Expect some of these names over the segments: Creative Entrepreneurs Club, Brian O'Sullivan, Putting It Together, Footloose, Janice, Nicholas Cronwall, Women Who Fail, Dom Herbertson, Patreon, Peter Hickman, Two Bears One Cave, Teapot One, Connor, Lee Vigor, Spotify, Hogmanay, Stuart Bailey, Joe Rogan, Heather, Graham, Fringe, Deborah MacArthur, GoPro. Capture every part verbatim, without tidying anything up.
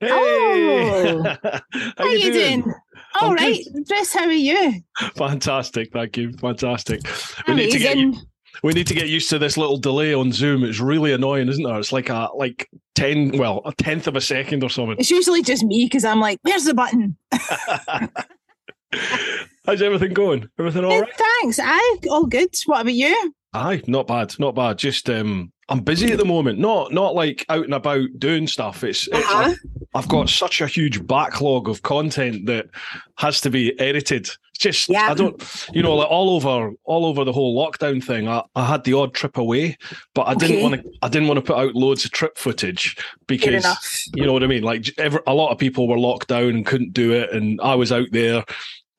Hey! Oh, how are you doing? doing? All I'm right, good. Chris, how are you? Fantastic, thank you. Fantastic. Amazing. We need to get you. We need to get used to this little delay on Zoom. It's really annoying, isn't it? It's like a like ten, well, a tenth of a second or something. It's usually just me because I'm like, "Where's the button?" How's everything going? Everything all right? Thanks. Aye, all good. What about you? Aye, not bad, not bad. Just um, I'm busy at the moment. Not not like out and about doing stuff. It's, it's uh-huh. I've got such a huge backlog of content that has to be edited. Just yeah. I don't, you know, like all over, all over the whole lockdown thing. I, I had the odd trip away, but I okay. didn't want to. I didn't want to put out loads of trip footage because you know what I mean. Like every, a lot of people were locked down and couldn't do it, and I was out there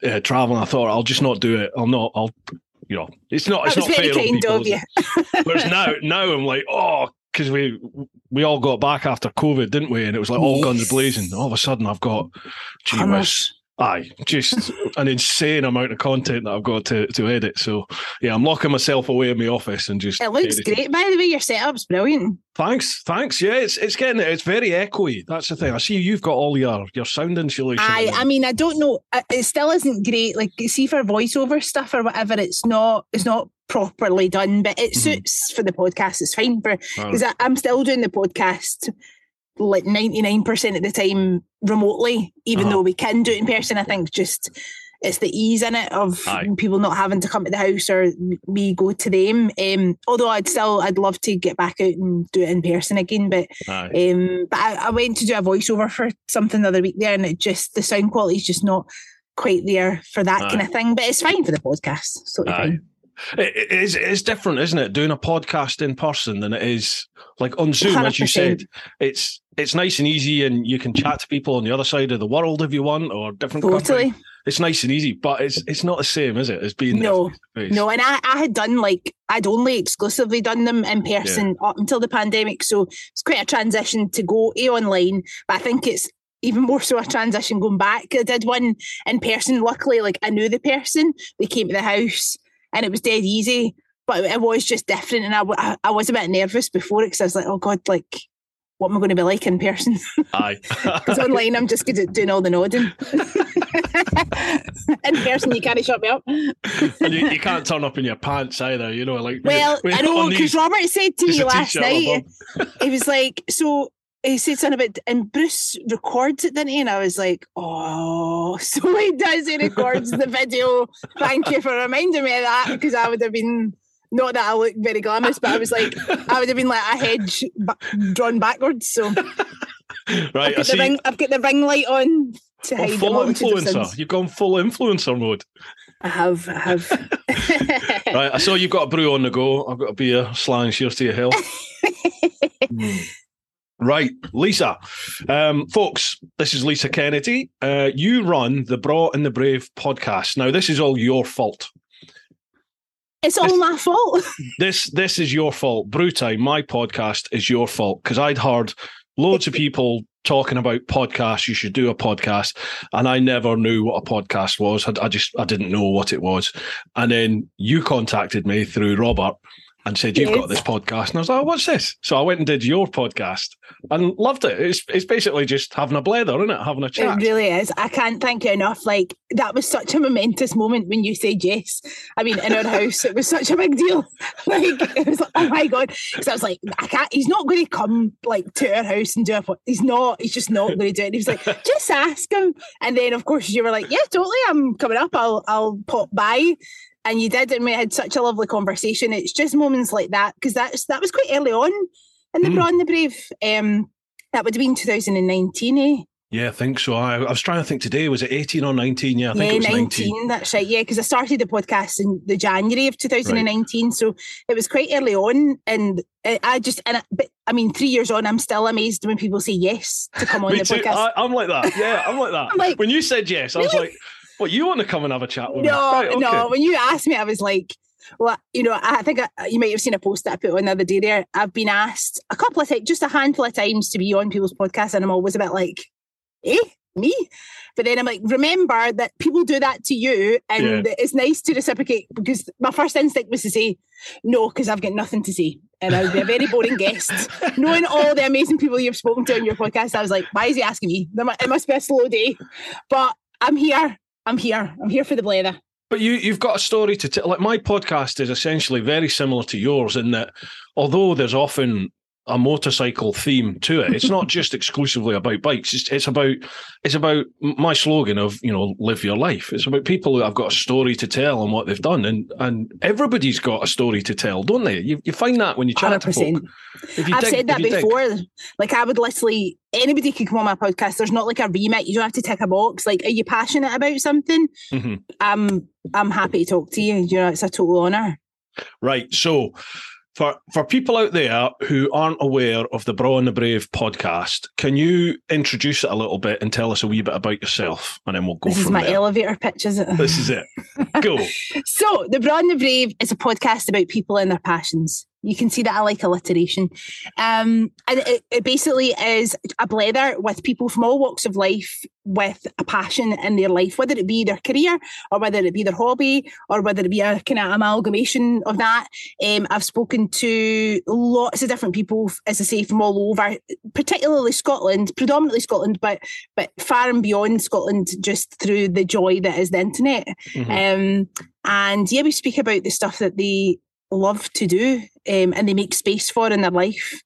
uh, traveling. I thought I'll just not do it. I'll not. I'll, you know, it's not. It's that was not very fair kind on people, of you. Whereas now, now I'm like, oh. Because we we all got back after COVID, didn't we? And it was like all yes. guns blazing. All of a sudden, I've got, gee whiz, aye, just an insane amount of content that I've got to, to edit. So, yeah, I'm locking myself away in my office and just... It looks editing. Great, by the way. Your setup's brilliant. Thanks, thanks. Yeah, it's it's getting... It's very echoey. That's the thing. I see you've got all your, your sound insulation. Aye, I mean, I don't know. It still isn't great. Like, see, for voiceover stuff or whatever, it's not it's not... properly done, but it suits mm-hmm. for the podcast. It's fine for because right. I'm still doing the podcast like ninety-nine percent of the time remotely, even uh-huh. though we can do it in person. I think just it's the ease in it of Aye. people not having to come to the house or me go to them. Um, although I'd still I'd love to get back out and do it in person again. But um, but I, I went to do a voiceover for something the other week there, and it just the sound quality is just not quite there for that Aye. kind of thing. But it's fine for the podcast. So fine. It is, it's different, isn't it, doing a podcast in person than it is like on Zoom, one hundred percent. As you said. It's it's nice and easy, and you can chat to people on the other side of the world if you want, or different totally. country. It's nice and easy, but it's it's not the same, is it? As being no, there face. no. And I, I had done like I'd only exclusively done them in person yeah. up until the pandemic, so it's quite a transition to go a online. But I think it's even more so a transition going back. I did one in person. Luckily, like I knew the person. They came to the house. And it was dead easy, but it was just different. And I, I, I was a bit nervous before it because I was like, oh God, like, what am I going to be like in person? Aye. Because online, I'm just good at doing all the nodding. In person, you can't shut me up. And you, you can't turn up in your pants either, you know. Like, well, we, we I know, because Robert said to me last night, he was like, so... He said something about, and Bruce records it, didn't he? And I was like, oh, so he does, he records the video. Thank you for reminding me of that, because I would have been, not that I look very glamorous, but I was like, I would have been like a hedge b- drawn backwards. So right, I've, got I see. The ring, I've got the ring light on to hide. Oh, full influencer. You've gone full influencer mode. I have, I have. Right, I saw you've got a brew on the go. I've got a beer, slang, cheers to your health. mm. Right, Lisa. Um, folks, this is Lisa Kennedy. Uh, you run the Braw and the Brave podcast. Now, this is all your fault. It's all this, my fault. this this is your fault. Brew Time, my podcast, is your fault, because I'd heard loads of people talking about podcasts. You should do a podcast. And I never knew what a podcast was. I, I just I didn't know what it was. And then you contacted me through Robert and said, you've yes. got this podcast. And I was like, oh, what's this? So I went and did your podcast and loved it. It's it's basically just having a blether, isn't it? Having a chat. It really is. I can't thank you enough. Like, that was such a momentous moment when you said yes. I mean, in our house, it was such a big deal. Like, it was like, oh my God. Because I was like, I can't, he's not going to come, like, to our house and do a podcast. He's not. He's just not going to do it. And he was like, just ask him. And then, of course, you were like, yeah, totally. I'm coming up. I'll I'll pop by. And you did, and we had such a lovely conversation. It's just moments like that, because that's that was quite early on in the mm. Braw and the Brave. Um, that would have been two thousand nineteen, eh? Yeah, I think so. I, I was trying to think today, was it eighteen or nineteen? Yeah, I think yeah, it was nineteen. That's right, yeah, because I started the podcast in the January of two thousand nineteen, right. So it was quite early on, and I just, and I, but, I mean, three years on, I'm still amazed when people say yes to come on the too. podcast. I, I'm like that, yeah, I'm like that. I'm like, when you said yes, I really? was like... Well, you want to come and have a chat with no, me? Right, okay. No, when you asked me, I was like, well, you know, I think I, you might have seen a post that I put on the other day there. I've been asked a couple of times, just a handful of times to be on people's podcasts, and I'm always a bit like, eh, me? But then I'm like, remember that people do that to you, and yeah. it's nice to reciprocate, because my first instinct was to say, No, because I've got nothing to say. And I would be a very boring guest. Knowing all the amazing people you've spoken to on your podcast, I was like, why is he asking me? It must be a slow day. But I'm here. I'm here. I'm here for the blather. But you, you've got a story to tell. Like, my podcast is essentially very similar to yours in that, although there's often a motorcycle theme to it, it's not just exclusively about bikes. It's, it's about it's about my slogan of, you know, live your life. It's about people who have got a story to tell and what they've done, and and everybody's got a story to tell, don't they? You you find that when you chat to folk. If you I've dig, said that before. Dig. Like, I would literally, anybody could come on my podcast. There's not like a remit. You don't have to tick a box. Like, are you passionate about something? Mm-hmm. I'm I'm happy to talk to you. You know, it's a total honour. Right. So, For for people out there who aren't aware of the Braw and the Brave podcast, can you introduce it a little bit and tell us a wee bit about yourself, and then we'll go from there. This is my elevator pitch, is it? This is it. Go. So, the Braw and the Brave is a podcast about people and their passions. You can see that I like alliteration. Um, and it, it basically is a blather with people from all walks of life with a passion in their life, whether it be their career or whether it be their hobby or whether it be a kind of amalgamation of that. Um, I've spoken to lots of different people, as I say, from all over, particularly Scotland, predominantly Scotland, but but far and beyond Scotland, just through the joy that is the internet. Mm-hmm. Um, and yeah, we speak about the stuff that they love to do, um, and they make space for in their life.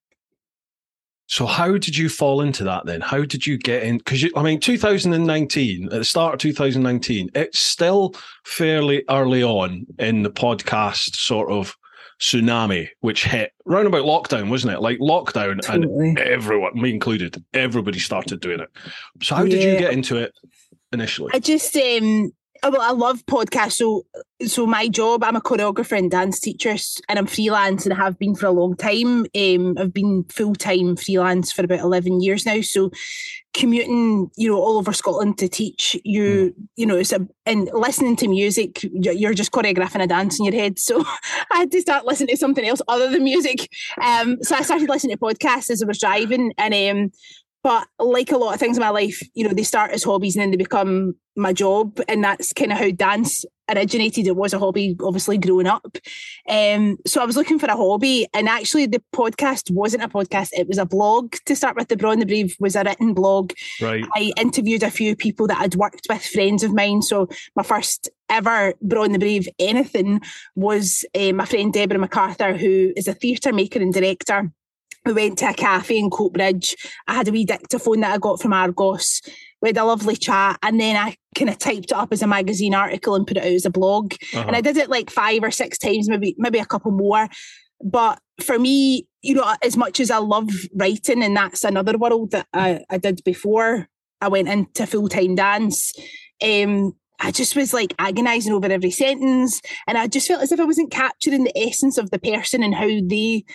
So how did you fall into that then? How did you get in? Because, I mean, two thousand nineteen, at the start of two thousand nineteen, it's still fairly early on in the podcast sort of tsunami, which hit round about lockdown, wasn't it? Like, lockdown, totally. And everyone, me included, everybody started doing it. So how yeah. did you get into it initially? I just... um. Well, I love podcasts. So, so my job, I'm a choreographer and dance teacher, and I'm freelance, and I have been for a long time. Um, I've been full time freelance for about eleven years now. So, commuting, you know, all over Scotland to teach you, mm. you know, it's a, and listening to music, you're just choreographing a dance in your head. So, I had to start listening to something else other than music. Um, so I started listening to podcasts as I was driving, and um. But like a lot of things in my life, you know, they start as hobbies and then they become my job. And that's kind of how dance originated. It was a hobby, obviously, growing up. Um, so I was looking for a hobby. And actually, the podcast wasn't a podcast. It was a blog to start with. The Braw and the Brave was a written blog. Right. I interviewed a few people that I'd worked with, friends of mine. So my first ever Braw and the Brave anything was uh, my friend Deborah MacArthur, who is a theatre maker and director. We went to a cafe in Coatbridge. I had a wee dictaphone that I got from Argos. We had a lovely chat, and then I kind of typed it up as a magazine article and put it out as a blog. Uh-huh. And I did it like five or six times, maybe maybe a couple more. But for me, you know, as much as I love writing, and that's another world that I, I did before I went into full-time dance, um, I just was like agonising over every sentence. And I just felt as if I wasn't capturing the essence of the person and how they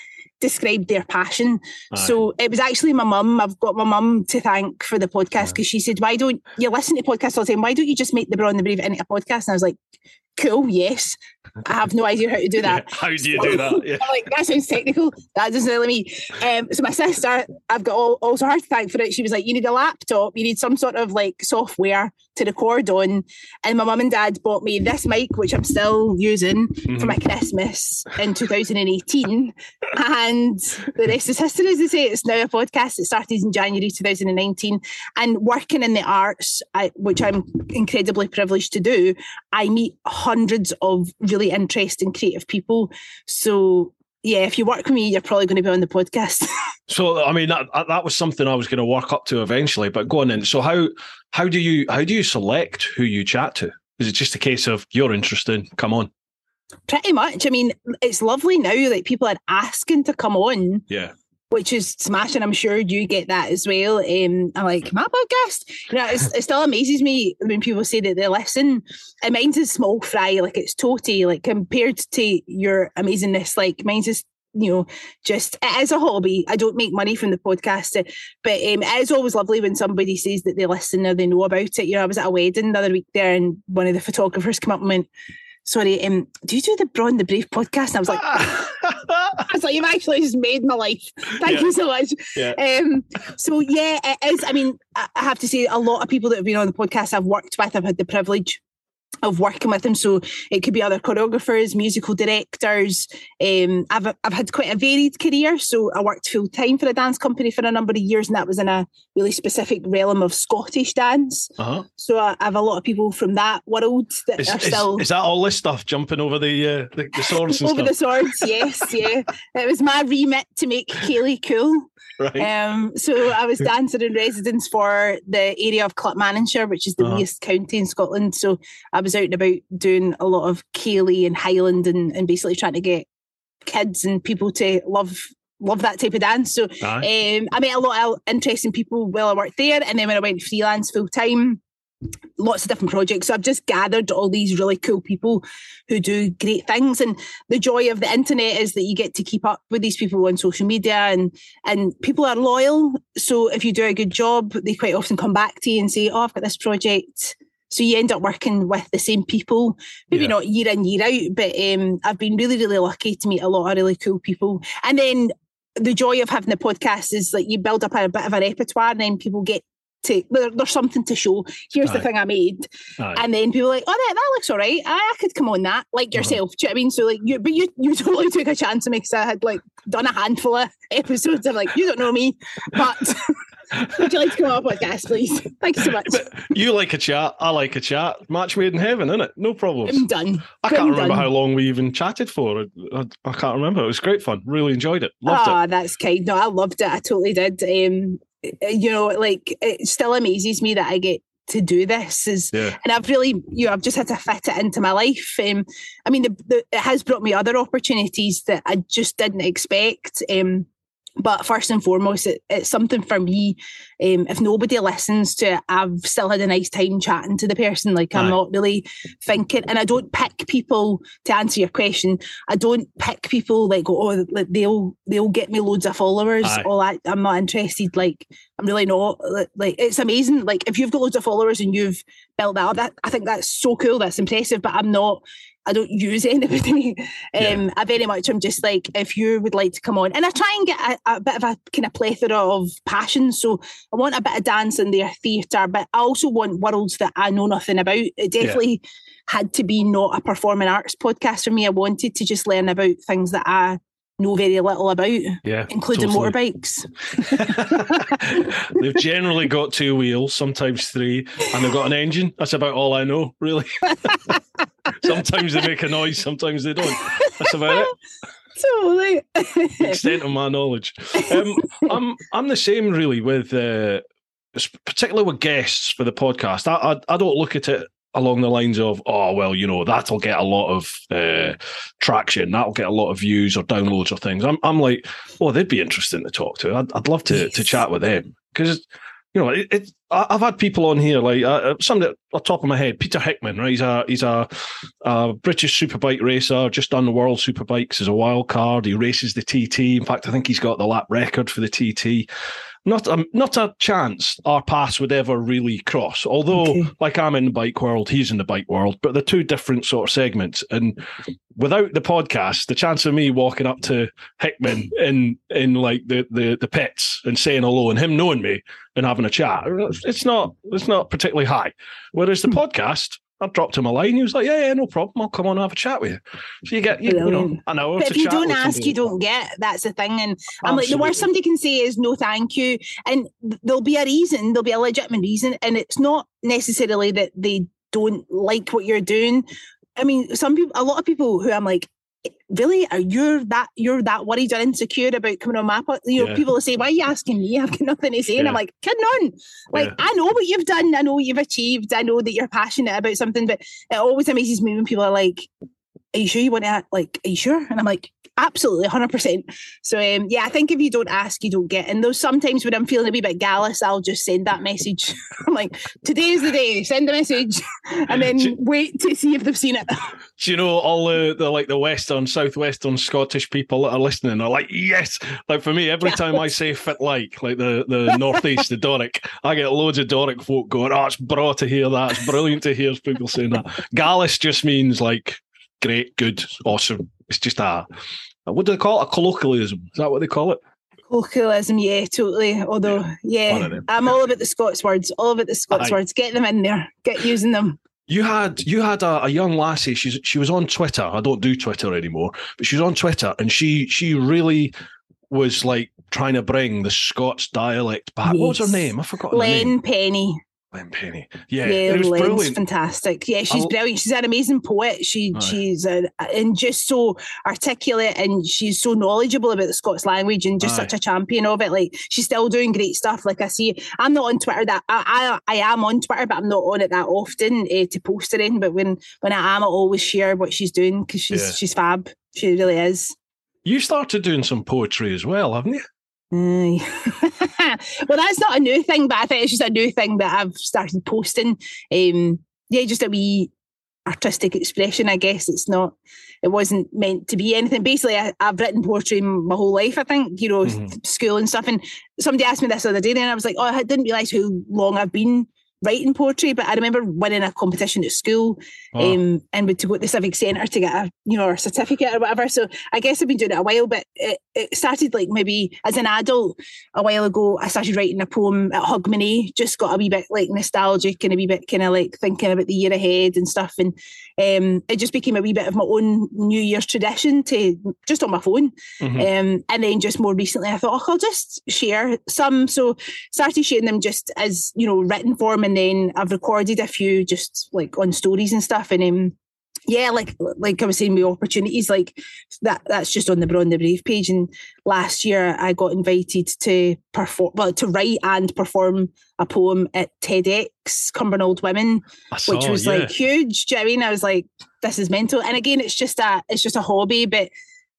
described their passion. Aye. So it was actually my mum. I've got my mum to thank for the podcast, because she said, why don't you listen to podcasts all the time? Why don't you just make the Braw and the Brave into a podcast? And I was like, cool, yes. I have no idea how to do that. Yeah, how do you so, do that? Yeah. Like, that sounds technical. That doesn't really me. Um, so my sister, I've got all, also her to thank for it. She was like, you need a laptop. You need some sort of like software to record on. And my mum and dad bought me this mic, which I'm still using, mm-hmm. for my Christmas in two thousand eighteen. And the rest is history, as they say. It's now a podcast. It started in January two thousand nineteen. And working in the arts, I, which I'm incredibly privileged to do, I meet hundreds of really interesting creative people. So yeah, if you work with me, you're probably going to be on the podcast. So I mean, that that was something I was going to work up to eventually, but go on in. So how how do you how do you select who you chat to? Is it just a case of you're interesting, come on? Pretty much. I mean, it's lovely now that like, people are asking to come on. Yeah. Which is smashing. I'm sure you get that as well. Um, I'm like, my podcast? You know, it's, it still amazes me when people say that they listen. And mine's a small fry, like it's totty, like compared to your amazingness, like mine's just, you know, just, it is a hobby. I don't make money from the podcast, but um, it is always lovely when somebody says that they listen or they know about it. You know, I was at a wedding the other week there, and one of the photographers came up and went, sorry, um, do you do the Braw and the Brave podcast? And I was like, I was like, you've actually just made my life. Thank yeah. you so much. Yeah. Um, so yeah, it is. I mean, I have to say, a lot of people that have been on the podcast I've worked with, I've had the privilege of working with them. So it could be other choreographers, musical directors. Um, I've I've had quite a varied career. So I worked full time for a dance company for a number of years, and that was in a really specific realm of Scottish dance. Uh-huh. So I, I have a lot of people from that world that is, are still. Is, is that all this stuff jumping over the uh, the, the swords? And over stuff? The swords, yes, yeah. It was my remit to make Kayleigh cool. Right. Um, so I was dancer in residence for the area of Clackmannanshire, which is the uh-huh. least county in Scotland. So I was out and about doing a lot of Kayleigh and Highland and, and basically trying to get kids and people to love love that type of dance. So uh-huh. um, I met a lot of interesting people while I worked there. And then when I went freelance full time, lots of different projects. So I've just gathered all these really cool people who do great things, and the joy of the internet is that you get to keep up with these people on social media, and and people are loyal. So if you do a good job, they quite often come back to you and say, oh, I've got this project. So you end up working with the same people, maybe yeah. not year in, year out, but um, I've been really, really lucky to meet a lot of really cool people. And then the joy of having the podcast is like you build up a bit of a repertoire, and then people get to, there's something to show. Here's Aye. The thing I made. Aye. And then people are like, oh, that, that looks all right. I, I could come on that, like yourself. Uh-huh. Do you know what I mean? So, like, you, but you, you totally took a chance on me because I had, like, done a handful of episodes. I'm like, you don't know me, but would you like to come on a podcast, please? Thank you so much. But you like a chat. I like a chat. Match made in heaven, isn't it? No problems. I'm done. I can't I'm remember done. How long we even chatted for. I, I can't remember. It was great fun. Really enjoyed it. Loved oh, it. Oh, that's kind. No, I loved it. I totally did. Um, you know, like, it still amazes me that I get to do this is, yeah. and I've really, you know, I've just had to fit it into my life. Um, I mean, the, the, it has brought me other opportunities that I just didn't expect. Um, but first and foremost, it, it's something for me. Um, if nobody listens to it, I've still had a nice time chatting to the person. Like, I'm Aye. Not really thinking, and I don't pick people to answer your question. I don't pick people like, oh, they'll they'll get me loads of followers. All I, I'm not interested. Like, I'm really not. Like, it's amazing. Like, if you've got loads of followers and you've built that up, that, I think that's so cool. That's impressive. But I'm not. I don't use anybody. Um, yeah. I very much, I'm just like, if you would like to come on. And I try and get a, a bit of a kind of plethora of passions. So I want a bit of dance in their theatre, but I also want worlds that I know nothing about. It definitely yeah. had to be not a performing arts podcast for me. I wanted to just learn about things that I know very little about, yeah, including totally. Motorbikes. They've generally got two wheels, sometimes three, and they've got an engine. That's about all I know, really. Sometimes they make a noise, sometimes they don't. That's about it. Totally. The extent of my knowledge. Um, I'm I'm the same really with, uh, particularly with guests for the podcast. I, I I don't look at it along the lines of, oh well, you know, that'll get a lot of uh, traction, that'll get a lot of views or downloads or things. I'm I'm like, oh, they'd be interesting to talk to. I'd I'd love to yes. to chat with them because. You know, it, it, I've had people on here like uh, somebody at the top of my head, Peter Hickman, right? He's a he's a, a British superbike racer, just done the World Superbikes as a wild card. He races the T T. In fact, I think he's got the lap record for the T T. Not um, not a chance our paths would ever really cross. Although, okay. like I'm in the bike world, he's in the bike world, but they're two different sort of segments. And without the podcast, the chance of me walking up to Hickman in in like the the, the pits and saying hello and him knowing me and having a chat, it's not it's not particularly high. Whereas the hmm. podcast, I dropped him a line. He was like, "Yeah, yeah, no problem. I'll come on and have a chat with you." So you get, you, you know, an hour but to chat. If you don't ask, somebody. You don't get. That's the thing. And I'm Absolutely. Like, the worst somebody can say is no, thank you. And there'll be a reason. There'll be a legitimate reason. And it's not necessarily that they don't like what you're doing. I mean, some people, a lot of people who I'm like, really, are you that you're that worried or insecure about coming on my podcast? You know, yeah. people will say, "Why are you asking me? I've got nothing to say." Yeah. And I'm like, "Kidding on!" Like, yeah. I know what you've done. I know what you've achieved. I know that you're passionate about something. But it always amazes me when people are like, "Are you sure you want to?" Like, "Are you sure?" And I'm like, "Absolutely, one hundred percent." So, um, yeah, I think if you don't ask, you don't get. And though sometimes when I'm feeling a wee bit gallus, I'll just send that message. I'm like, "Today's the day. Send a message," and then you, wait to see if they've seen it. Do you know all the, the like the Western, Southwestern Scottish people that are listening are like, "Yes!" Like for me, every time I say "fit like," like the the Northeast, the Doric, I get loads of Doric folk going, "Oh, it's braw to hear that. It's brilliant to hear people saying that." Gallus just means like great, good, awesome. It's just a, what do they call it? A colloquialism. Is that what they call it? Colloquialism, yeah, totally. Although, yeah, I'm all about the Scots words, all about the Scots Aye. Words. Get them in there, get using them. You had you had a, a young lassie. She's she was on Twitter. I don't do Twitter anymore, but she was on Twitter, and she she really was like trying to bring the Scots dialect back. Yes. What was her name? I forgot. Lynn name. Penny. Lynn Penny. Yeah, yeah, it was Lynn's brilliant. Fantastic. Yeah, she's I, brilliant. She's an amazing poet. She right. she's a, and just so articulate, and she's so knowledgeable about the Scots language, and just aye. such a champion of it. Like, she's still doing great stuff. Like, I see, I'm not on Twitter that I I, I am on Twitter, but I'm not on it that often uh, to post it in. But when when I am, I always share what she's doing, because she's yeah. she's fab. She really is. You started doing some poetry as well, haven't you? Mm. Well, that's not a new thing, but I think it's just a new thing that I've started posting. Um, yeah, just a wee artistic expression, I guess. It's not, it wasn't meant to be anything. Basically, I, I've written poetry my whole life, I think, you know, mm-hmm. school and stuff. And somebody asked me this the other day, and I was like, oh, I didn't realise how long I've been writing poetry, but I remember winning a competition at school, oh. um, and we to go to the Civic Centre to get a, you know, a certificate or whatever. So I guess I've been doing it a while, but it, it started like maybe as an adult a while ago. I started writing a poem at Hogmanay, just got a wee bit like nostalgic and a wee bit kind of like thinking about the year ahead and stuff. And um, it just became a wee bit of my own New Year's tradition to just on my phone. Mm-hmm. Um, and then just more recently, I thought, oh, I'll just share some. So started sharing them just as, you know, written form. And then I've recorded a few just like on stories and stuff. And um, yeah, like like I was saying, with opportunities, like that that's just on the Braw and the Brave page. And last year I got invited to perform, well, to write and perform a poem at TEDx Cumberland Old Women, saw, which was yeah. like huge. Do you know what I mean? I was like, this is mental. And again, it's just a it's just a hobby. But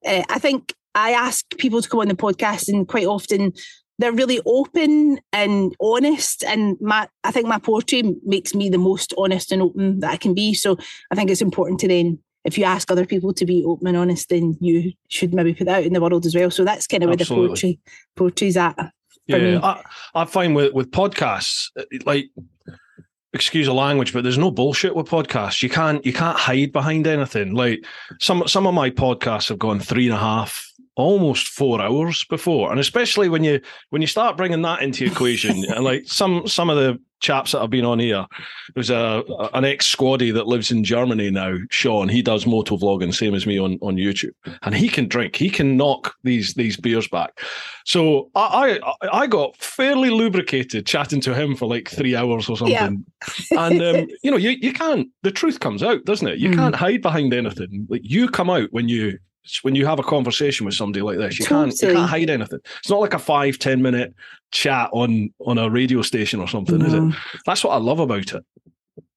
uh, I think I ask people to come on the podcast, and quite often they're really open and honest, and my I think my poetry makes me the most honest and open that I can be. So I think it's important to then, if you ask other people to be open and honest, then you should maybe put that out in the world as well. So that's kind of where Absolutely. the poetry poetry's at for yeah, me. I, I find with, with podcasts, like, excuse the language, but there's no bullshit with podcasts. You can't you can't hide behind anything. Like some some of my podcasts have gone three and a half, almost four hours before, and especially when you when you start bringing that into the equation, and like some some of the chaps that have been on here, there's a an ex-squaddy that lives in Germany now, Sean. He does moto vlogging, same as me on, on YouTube, and he can drink, he can knock these these beers back. So I I, I got fairly lubricated chatting to him for like three hours or something. Yeah. And um, you know, you you can't. The truth comes out, doesn't it? You mm. can't hide behind anything. Like, you come out when you. When you have a conversation with somebody like this, you can't, you can't hide anything. It's not like a five, ten minute chat on, on a radio station or something, no. is it? That's what I love about it.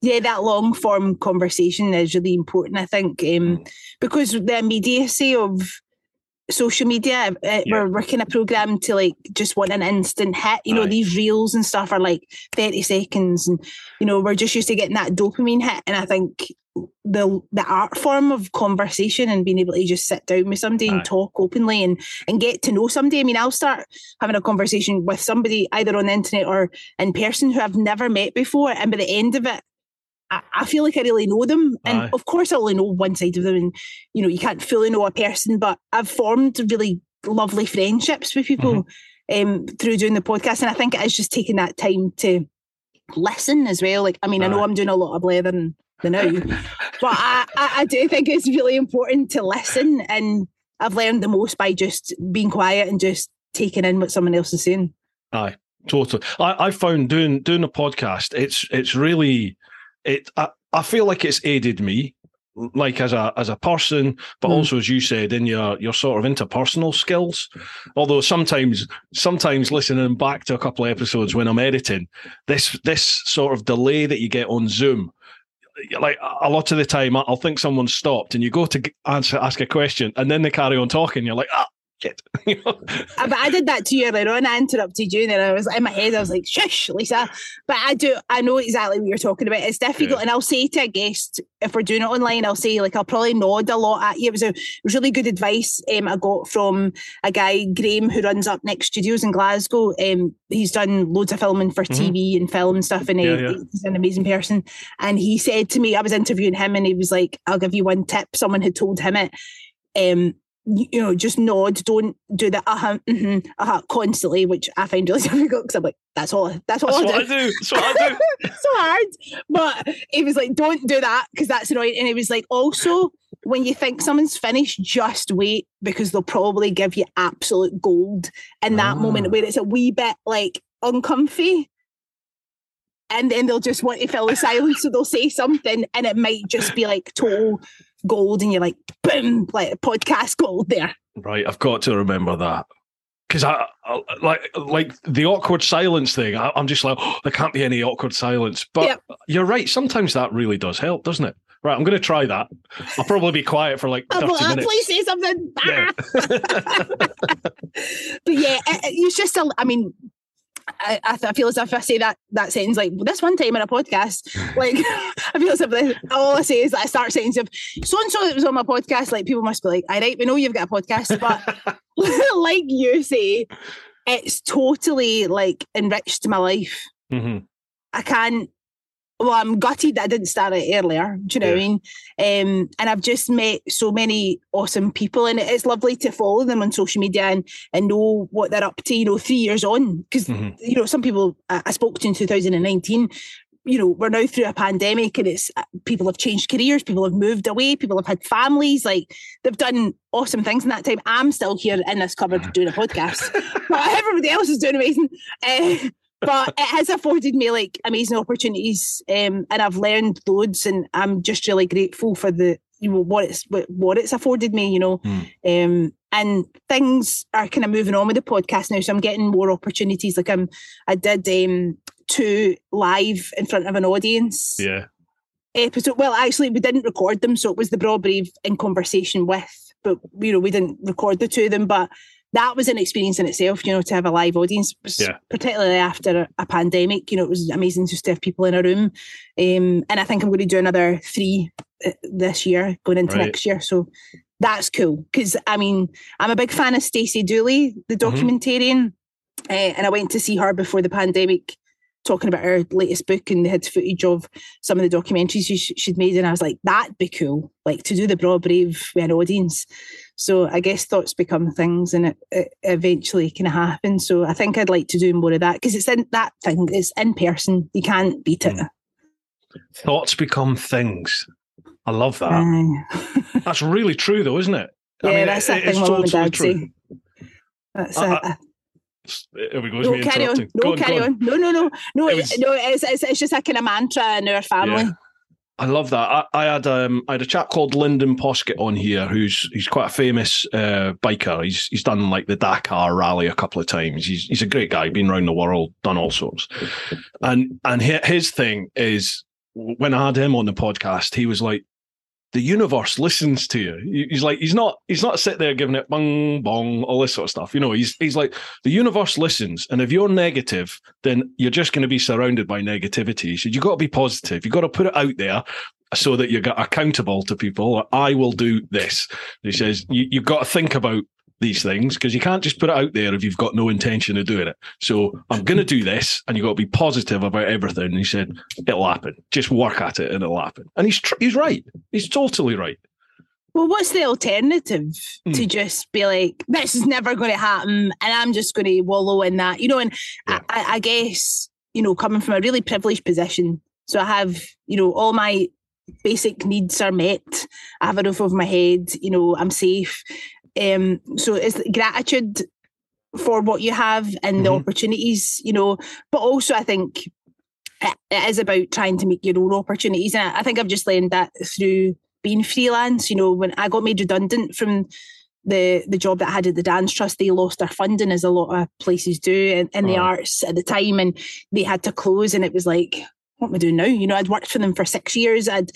Yeah, that long form conversation is really important, I think, um, because the immediacy of social media, uh, yeah. we're working a program to like just want an instant hit. You know, right. these reels and stuff are like thirty seconds, and you know, we're just used to getting that dopamine hit. And I think the the art form of conversation and being able to just sit down with somebody right. and talk openly and and get to know somebody. I mean, I'll start having a conversation with somebody either on the internet or in person who I've never met before, and by the end of it I, I feel like I really know them. And Aye. of course I only know one side of them, and you know, you can't fully know a person, but I've formed really lovely friendships with people mm-hmm. um, through doing the podcast. And I think it is just taking that time to listen as well. Like, I mean, Aye. I know I'm doing a lot of blathering now, but I, I, I do think it's really important to listen, and I've learned the most by just being quiet and just taking in what someone else is saying. Aye, totally. I, I found doing doing a podcast, it's it's really it. I, I feel like it's aided me, like as a as a person, but mm. also, as you said, in your your sort of interpersonal skills. Although sometimes sometimes listening back to a couple of episodes when I'm editing, this this sort of delay that you get on Zoom. Like, a lot of the time, I'll think someone's stopped, and you go to answer, ask a question, and then they carry on talking. You're like, ah, shit. You know? But I did that to you earlier on. I interrupted you, and then I was in my head, I was like, shush, Lisa. But I do, I know exactly what you're talking about. It's difficult. Yeah. And I'll say to a guest, if we're doing it online, I'll say, like, I'll probably nod a lot at you. It was, a, it was really good advice um, I got from a guy, Graham, who runs up Next Studios in Glasgow. Um, he's done loads of filming for T V mm-hmm. and film and stuff, and yeah, he, yeah. he's an amazing person. And he said to me, I was interviewing him, and he was like, I'll give you one tip. Someone had told him it. Um, you know, just nod, don't do the uh-huh, mm-hmm, uh-huh constantly, which I find really difficult because I'm like, that's all, that's all that's I, what do. I do. That's what I do. So hard. But he was like, don't do that because that's annoying. And he was like, also, when you think someone's finished, just wait because they'll probably give you absolute gold in that oh. moment where it's a wee bit like uncomfy. And then they'll just want to fill the silence, so they'll say something and it might just be like total gold and you're like, boom, like podcast gold there. Right, I've got to remember that. Because I, I like like the awkward silence thing, I, I'm just like, oh, there can't be any awkward silence. But yep. You're right, sometimes that really does help, doesn't it? Right, I'm going to try that. I'll probably be quiet for like thirty I'll minutes. Please say something. Yeah. But yeah, it, it's just, a, I mean... I, I, th- I feel as if I say that that sentence like this one time in a podcast, like I feel as if all I say is that I start saying of so and so that was on my podcast, like people must be like, all right, we know you've got a podcast, but like you say, it's totally like enriched my life. Mm-hmm. I can't. Well, I'm gutted that I didn't start it earlier. Do you know yeah. what I mean? Um, and I've just met so many awesome people, and it's lovely to follow them on social media and, and know what they're up to, you know, three years on. Because, mm-hmm. you know, some people I, I spoke to in two thousand nineteen, you know, we're now through a pandemic and it's people have changed careers, people have moved away, people have had families, like they've done awesome things in that time. I'm still here in this cupboard doing a podcast, but everybody else is doing amazing. Uh, But it has afforded me like amazing opportunities, um, and I've learned loads, and I'm just really grateful for the you know what it's what, what it's afforded me, you know. Mm. Um, and things are kind of moving on with the podcast now, so I'm getting more opportunities. Like I'm, I did um, two live in front of an audience. Yeah. Episode. Well, actually, we didn't record them, so it was the Braw, Brave in conversation with, but you know we didn't record the two of them, but. That was an experience in itself, you know, to have a live audience, yeah. particularly after a, a pandemic. You know, it was amazing just to have people in a room. Um, and I think I'm going to do another three this year, going into right. next year. So that's cool. Because, I mean, I'm a big fan of Stacey Dooley, the documentarian. Mm-hmm. Uh, and I went to see her before the pandemic, talking about her latest book, and they had footage of some of the documentaries she, she'd made. And I was like, that'd be cool, like to do the Braw Brave with an audience. So I guess thoughts become things, and it, it eventually kind of happens. So I think I'd like to do more of that because it's in that thing, it's in person. You can't beat it. Mm. Thoughts become things. I love that. Uh, that's really true though, isn't it? Yeah, I mean, that's it, a thing my mum and dad say. That's I, a, I, There we go. No, carry on. No, go carry on, on. on. No, no, no, no. It was, no, it's, it's it's just like a kind of mantra in our family. Yeah. I love that. I, I had um I had a chap called Lyndon Poskett on here, who's he's quite a famous uh, biker. He's he's done like the Dakar Rally a couple of times. He's he's a great guy. Been around the world, done all sorts. And and his thing is when I had him on the podcast, he was like, the universe listens to you. He's like, he's not, he's not sitting there giving it bong, bong, all this sort of stuff. You know, he's, he's like, the universe listens. And if you're negative, then you're just going to be surrounded by negativity. So you've got to be positive. You've got to put it out there so that you're accountable to people. I will do this. He says, you, you've got to think about these things because you can't just put it out there if you've got no intention of doing it. So I'm going to do this, and you've got to be positive about everything. And he said, it'll happen. Just work at it and it'll happen. And he's tr- he's right. He's totally right. Well, what's the alternative mm. to just be like, this is never going to happen and I'm just going to wallow in that, you know? And yeah. I, I guess, you know, coming from a really privileged position, so I have, you know, all my basic needs are met. I have a roof over my head, you know, I'm safe. Um, so it's gratitude for what you have and mm-hmm. the opportunities, you know, but also I think it, it is about trying to make your own opportunities. And I, I think I've just learned that through being freelance. You know, when I got made redundant from the the job that I had at the Dance Trust, they lost their funding, as a lot of places do in, in oh. the arts at the time, and they had to close, and it was like, what am I doing now? You know, I'd worked for them for six years. I'd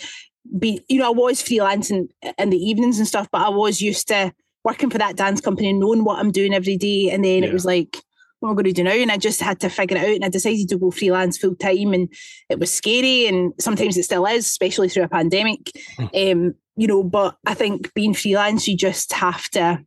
been, you know, I was freelancing in the evenings and stuff, but I was used to working for that dance company and knowing what I'm doing every day. And then yeah. it was like, what am I going to do now? And I just had to figure it out, and I decided to go freelance full time, and it was scary, and sometimes it still is, especially through a pandemic. um, you know, but I think being freelance, you just have to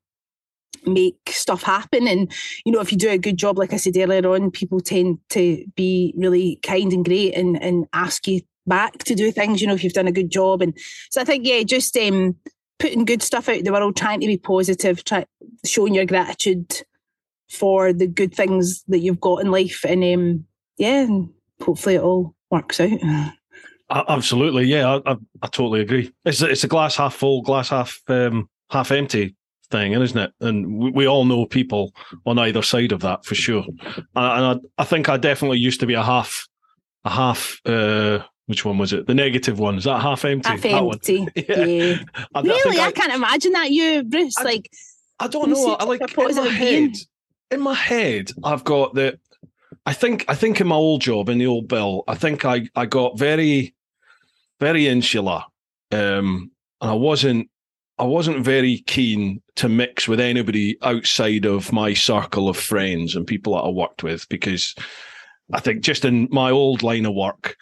make stuff happen. And, you know, if you do a good job, like I said earlier on, people tend to be really kind and great and, and ask you back to do things, you know, if you've done a good job. And so I think, yeah, just um, putting good stuff out in the world, trying to be positive, try, showing your gratitude for the good things that you've got in life. And um, yeah, and hopefully it all works out. Absolutely, yeah, I, I, I totally agree. It's it's a glass half full, glass half um, half empty thing, isn't it? And we, we all know people on either side of that for sure. And I, I think I definitely used to be a half, a half. Uh, which one was it? The negative one. Is that half empty? Half that empty. One? Yeah. yeah. I, really, I, I can't imagine that you, Bruce. I, like I don't know. I like in my head. In my head, I've got the. I think I think in my old job in the old bill, I think I I got very. very insular, um, and I wasn't I wasn't very keen to mix with anybody outside of my circle of friends and people that I worked with, because I think just in my old line of work,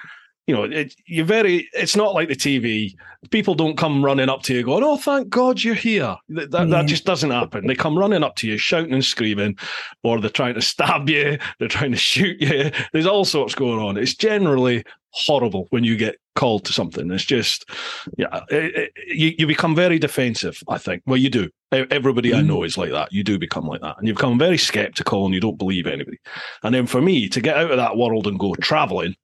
you know, it, you're very, it's not like the T V. People don't come running up to you going, oh, thank God you're here. That, that, yeah. that just doesn't happen. They come running up to you, shouting and screaming, or they're trying to stab you. They're trying to shoot you. There's all sorts going on. It's generally horrible when you get called to something. It's just, yeah, it, it, you, you become very defensive, I think. Well, you do. Everybody mm. I know is like that. You do become like that. And you become very skeptical and you don't believe anybody. And then for me, to get out of that world and go traveling,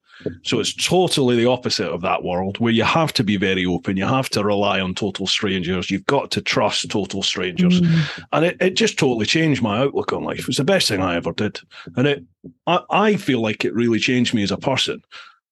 so it's totally the opposite of that world, where you have to be very open. You have to rely on total strangers. You've got to trust total strangers. Mm. And it, it just totally changed my outlook on life. It was the best thing I ever did. And it, I, I feel like it really changed me as a person.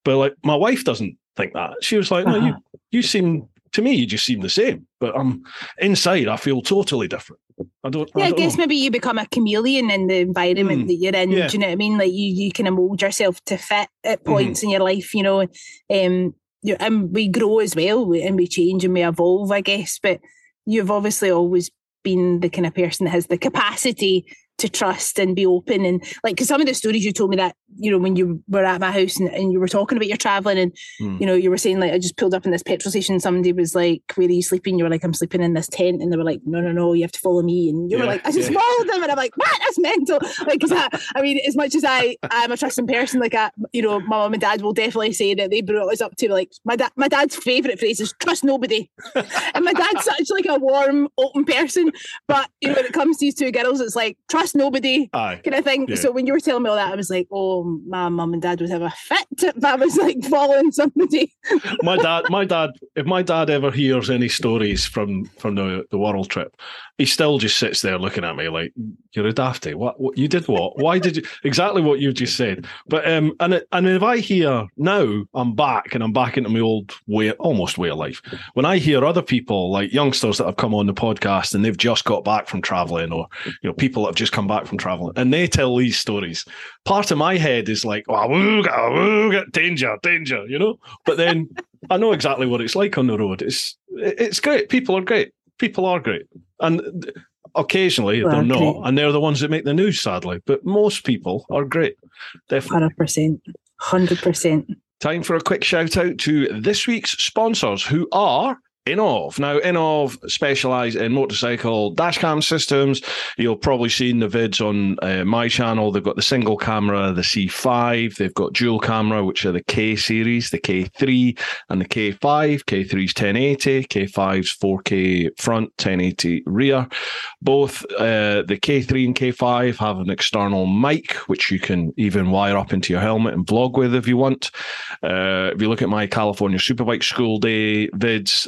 But like, my wife doesn't think that. She was like, no, uh-huh. you, you seem, to me, you just seem the same. But um, inside, I feel totally different. I don't, yeah, I, don't I guess know. Maybe you become a chameleon in the environment mm, that you're in. Yeah. Do you know what I mean? Like you, you kind of mould yourself to fit at points mm. in your life, you know. Um, you, and we grow as well, and we change and we evolve, I guess. But you've obviously always been the kind of person that has the capacity to trust and be open. And like, because some of the stories you told me that, you know, when you were at my house and, and you were talking about your traveling and, mm. you know, you were saying like, I just pulled up in this petrol station. Somebody was like, where are you sleeping? You were like, I'm sleeping in this tent. And they were like, no, no, no, you have to follow me. And you yeah, were like, I just yeah. followed them. And I'm like, what? That's mental. Like, cause I, I mean, as much as I, I'm a trusting person, like, I, you know, my mum and dad will definitely say that they brought us up to like, my dad, my dad's favourite phrase is trust nobody. And my dad's such like a warm, open person. But, you know, when it comes to these two girls, it's like, trust nobody Aye. kind of thing. Yeah. So when you were telling me all that, I was like, oh, my mum and dad would have a fit if I was like following somebody. my dad, my dad, if my dad ever hears any stories from from the, the world trip, he still just sits there looking at me like, you're a dafty. What, what you did what? Why did you exactly what you just said? But um and it, and if I hear now I'm back and I'm back into my old way, almost way of life. When I hear other people like youngsters that have come on the podcast and they've just got back from traveling, or you know, people that have just come back from traveling and they tell these stories, part of my head is like, oh, wooga, wooga, danger, danger, you know? But then I know exactly what it's like on the road. It's it's great. People are great. People are great. And occasionally well, they're not. Great. And they're the ones that make the news, sadly. But most people are great. Definitely. one hundred percent. one hundred percent. Time for a quick shout out to this week's sponsors, who are Innovv. Now, Innovv specialise in motorcycle dash cam systems. You'll probably seen the vids on uh, my channel. They've got the single camera, the C five. They've got dual camera, which are the K series, the K three and the K five. K three's ten eighty, K five's four K front, ten eighty rear. Both uh, the K three and K five have an external mic, which you can even wire up into your helmet and vlog with if you want. Uh, if you look at my California Superbike School Day vids,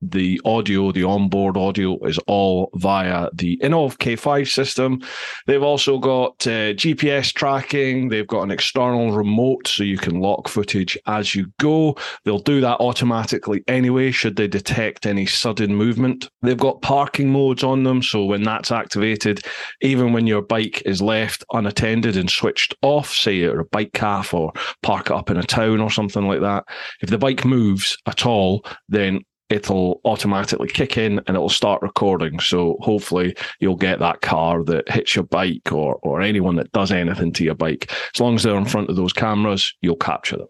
the audio, the onboard audio is all via the Innovv K five system. They've also got uh, G P S tracking. They've got an external remote so you can lock footage as you go. They'll do that automatically anyway should they detect any sudden movement. They've got parking modes on them, so when that's activated, even when your bike is left unattended and switched off, say you're a bike calf or park it up in a town or something like that, if the bike moves at all, then it'll automatically kick in and it'll start recording. So hopefully you'll get that car that hits your bike or or anyone that does anything to your bike. As long as they're in front of those cameras, you'll capture them.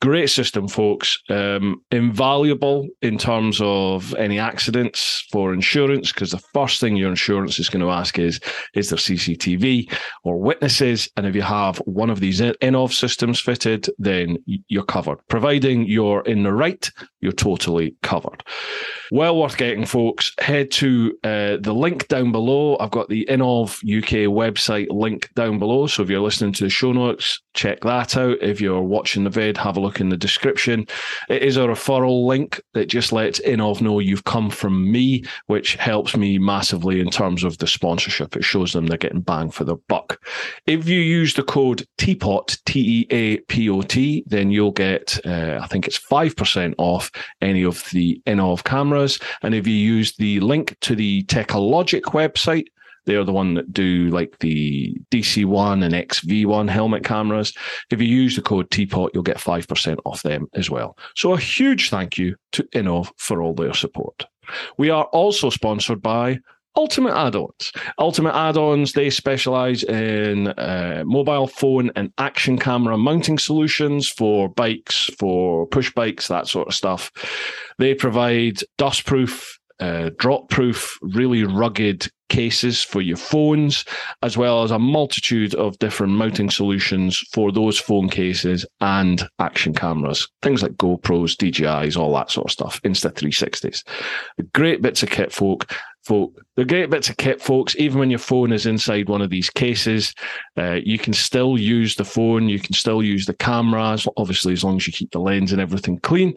Great system, folks. Um, invaluable in terms of any accidents for insurance, because the first thing your insurance is going to ask is, is there C C T V or witnesses? And if you have one of these Innovv systems fitted, then you're covered. Providing you're in the right, you're totally covered. Well worth getting, folks. Head to uh, the link down below. I've got the Innovv U K website link down below. So if you're listening to the show notes, check that out. If you're watching the vid, have a look in the description. It is a referral link that just lets Innovv know you've come from me, which helps me massively in terms of the sponsorship. It shows them they're getting bang for their buck. If you use the code Teapot, T E A P O T, then you'll get, uh, I think it's five percent off any of the Innovv cameras. And if you use the link to the Techologic website, they are the one that do like the D C one and X V one helmet cameras. If you use the code Teapot, you'll get five percent off them as well. So a huge thank you to Innovv for all their support. We are also sponsored by Ultimate Add-Ons. Ultimate Add-Ons, they specialize in uh, mobile phone and action camera mounting solutions for bikes, for push bikes, that sort of stuff. They provide dustproof, uh, drop-proof, really rugged cases for your phones, as well as a multitude of different mounting solutions for those phone cases and action cameras. Things like GoPros, D J Is, all that sort of stuff, Insta three sixties. Great bits of kit, folk. folk. The great bits of kit, folks. Even when your phone is inside one of these cases, uh, you can still use the phone, you can still use the cameras, obviously as long as you keep the lens and everything clean.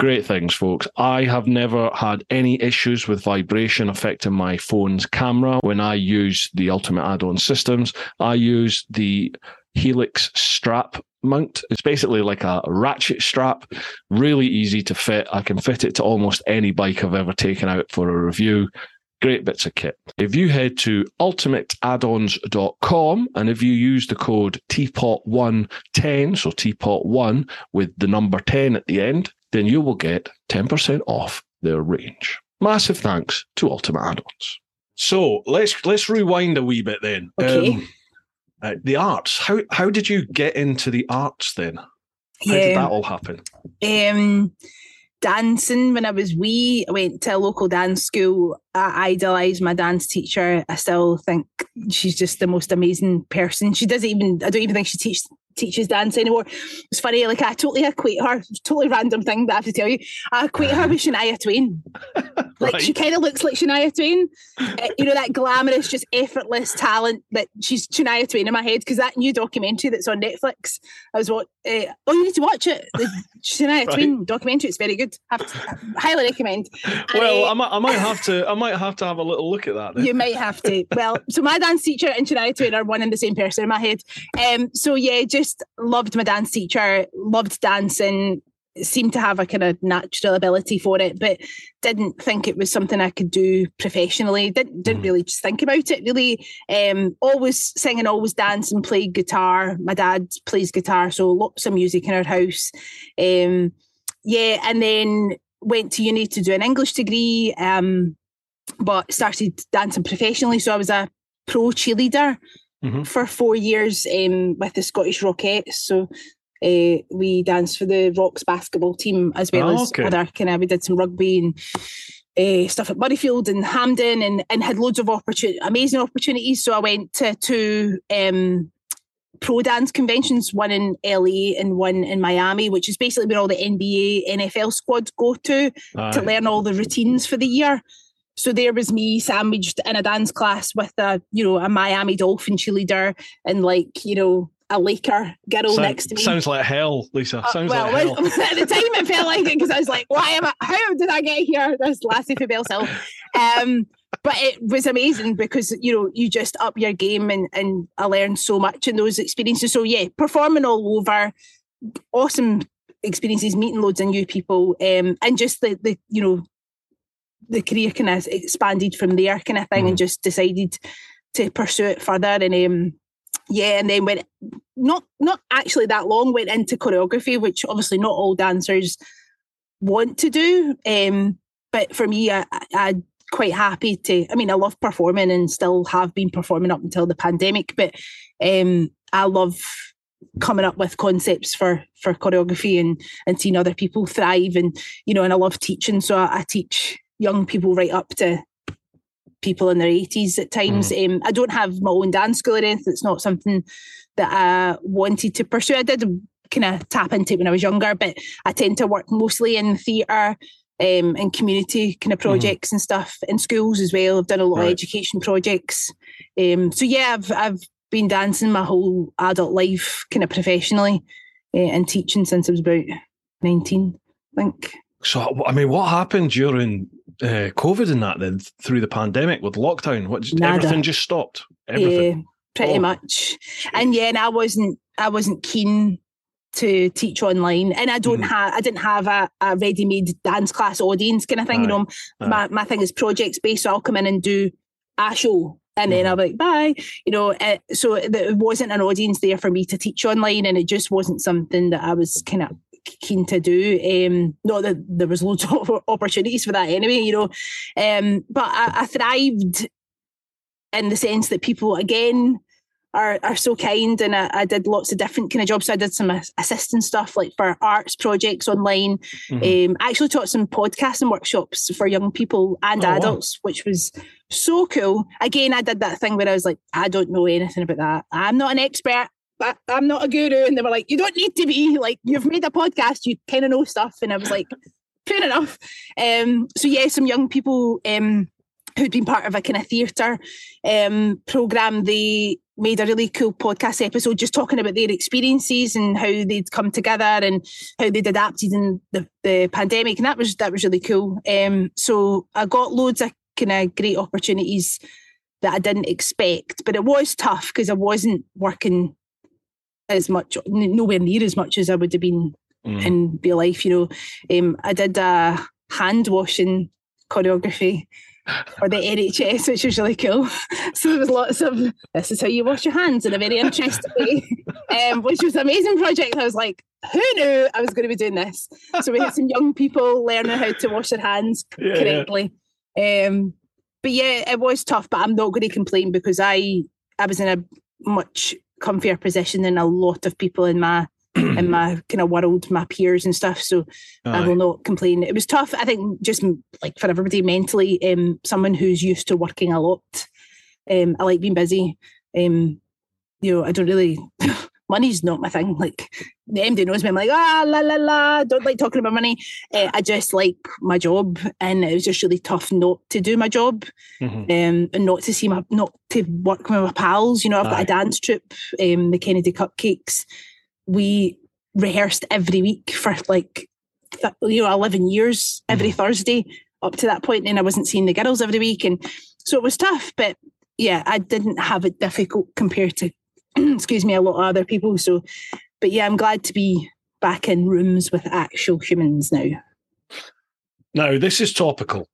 Great things, folks. I have never had any issues with vibration affecting my phone's camera when I use the Ultimate Add-On systems. I use the Helix strap mount. It's basically like a ratchet strap, really easy to fit. I can fit it to almost any bike I've ever taken out for a review. Great bits of kit. If you head to ultimate add ons dot com and if you use the code Teapot one ten, so Teapot one with the number ten at the end, then you will get ten percent off their range. Massive thanks to Ultimate Add-Ons. So let's let's rewind a wee bit then. Okay. Um, uh, the arts. How how did you get into the arts then? How yeah. did that all happen? Um, dancing when I was wee. I went to a local dance school. I idolised my dance teacher. I still think she's just the most amazing person. She doesn't even. I don't even think she teaches. teaches dance anymore. It's funny, like I totally equate her, totally random thing that I have to tell you, I equate her with Shania Twain. Like right. She kind of looks like Shania Twain. Uh, you know, that glamorous, just effortless talent that she's Shania Twain in my head, because that new documentary that's on Netflix, I was what, uh, oh you need to watch it. The Shania right. Twain documentary, it's very good. I, to, I highly recommend. Well, uh, I, might, I might have to, I might have to have a little look at that then. You might have to. Well, so my dance teacher and Shania Twain are one and the same person in my head. Um, so yeah, just Just loved my dance teacher, loved dancing, seemed to have a kind of natural ability for it, but didn't think it was something I could do professionally. Didn't didn't really just think about it really. Um, always singing, always dancing, played guitar. My dad plays guitar, so lots of music in our house. Um, yeah, and then went to uni to do an English degree, um, but started dancing professionally. So I was a pro cheerleader. Mm-hmm. For four years um, with the Scottish Rockettes. So uh, we danced for the Rocks basketball team as well oh, okay. as other kind of, we did some rugby and uh, stuff at Murrayfield and Hampden and, and had loads of opportun- amazing opportunities. So I went to two um, pro dance conventions, one in L A and one in Miami, which is basically where all the N B A, N F L squads go to uh, to learn all the routines for the year. So there was me sandwiched in a dance class with a, you know, a Miami Dolphin cheerleader and like, you know, a Laker girl so, next to me. Sounds like hell, Lisa. Uh, sounds well, like hell. At the time it felt like it because I was like, why am I, how did I get here? That's Lassie Fabel's Hill. Um, but it was amazing because, you know, you just up your game and, and I learned so much in those experiences. So yeah, performing all over, awesome experiences, meeting loads of new people um, and just the, the, you know, the career kind of expanded from there kind of thing mm. and just decided to pursue it further and um, yeah and then went not not actually that long went into choreography, which obviously not all dancers want to do um, but for me I, I'm quite happy to I mean I love performing and still have been performing up until the pandemic but um, I love coming up with concepts for for choreography and and seeing other people thrive, and you know, and I love teaching, so I, I teach young people right up to people in their eighties at times. Mm. Um, I don't have my own dance school or anything. It's not something that I wanted to pursue. I did kind of tap into it when I was younger, but I tend to work mostly in theatre um, and community kind of projects mm. and stuff in schools as well. I've done a lot right. of education projects. Um, so yeah, I've I've been dancing my whole adult life kind of professionally uh, and teaching since I was about nineteen, I think. So, I mean, what happened during uh, COVID and that then through the pandemic with lockdown? What just, everything just stopped. Everything. Yeah, pretty oh. much. And yeah, and I wasn't, I wasn't keen to teach online, and I don't mm. have, I didn't have a, a ready-made dance class audience kind of thing. Aye. You know, Aye. my my thing is project-based, so I'll come in and do a show, and mm. then I'll be like, bye. You know, uh, so there wasn't an audience there for me to teach online, and it just wasn't something that I was kind of keen to do. Um, not that there was loads of opportunities for that anyway, you know. Um, but I, I thrived in the sense that people again are are so kind, and I, I did lots of different kind of jobs. So I did some assistant stuff like for arts projects online. Mm-hmm. Um, I actually taught some podcasts and workshops for young people and oh, adults, wow. which was so cool. Again, I did that thing where I was like, I don't know anything about that. I'm not an expert. I'm not a guru. And they were like, you don't need to be, like, you've made a podcast, you kind of know stuff. And I was like, fair enough. Um, so yeah, some young people um, who'd been part of a kind of theatre um, programme, they made a really cool podcast episode just talking about their experiences and how they'd come together and how they'd adapted in the, the pandemic. And that was, that was really cool. Um, so I got loads of kind of great opportunities that I didn't expect, but it was tough because I wasn't working as much, nowhere near as much as I would have been mm. in real life, you know. Um, I did a hand washing choreography for the N H S, which was really cool. So there was lots of, this is how you wash your hands in a very interesting way, um, which was an amazing project. I was like, who knew I was going to be doing this? So we had some young people learning how to wash their hands yeah, correctly. Yeah. Um, but yeah, it was tough, but I'm not going to complain because I, I was in a much comfier position than a lot of people in my in my kind of world, my peers and stuff. So Aye. I will not complain. It was tough, I think, just like for everybody mentally. Um, someone who's used to working a lot, um, I like being busy. Um, you know, I don't really. Money's not my thing. Like the M D knows me. I'm like ah la la la. Don't like talking about money. Uh, I just like my job, and it was just really tough not to do my job, mm-hmm. um, and not to see my not to work with my pals. You know, I've Aye. got a dance troupe, um, the Kennedy Cupcakes. We rehearsed every week for like th- you know eleven years every mm-hmm. Thursday up to that point, and I wasn't seeing the girls every week, and so it was tough. But yeah, I didn't have it difficult compared to. Excuse me, a lot of other people. So, but yeah, I'm glad to be back in rooms with actual humans now. Now, this is topical,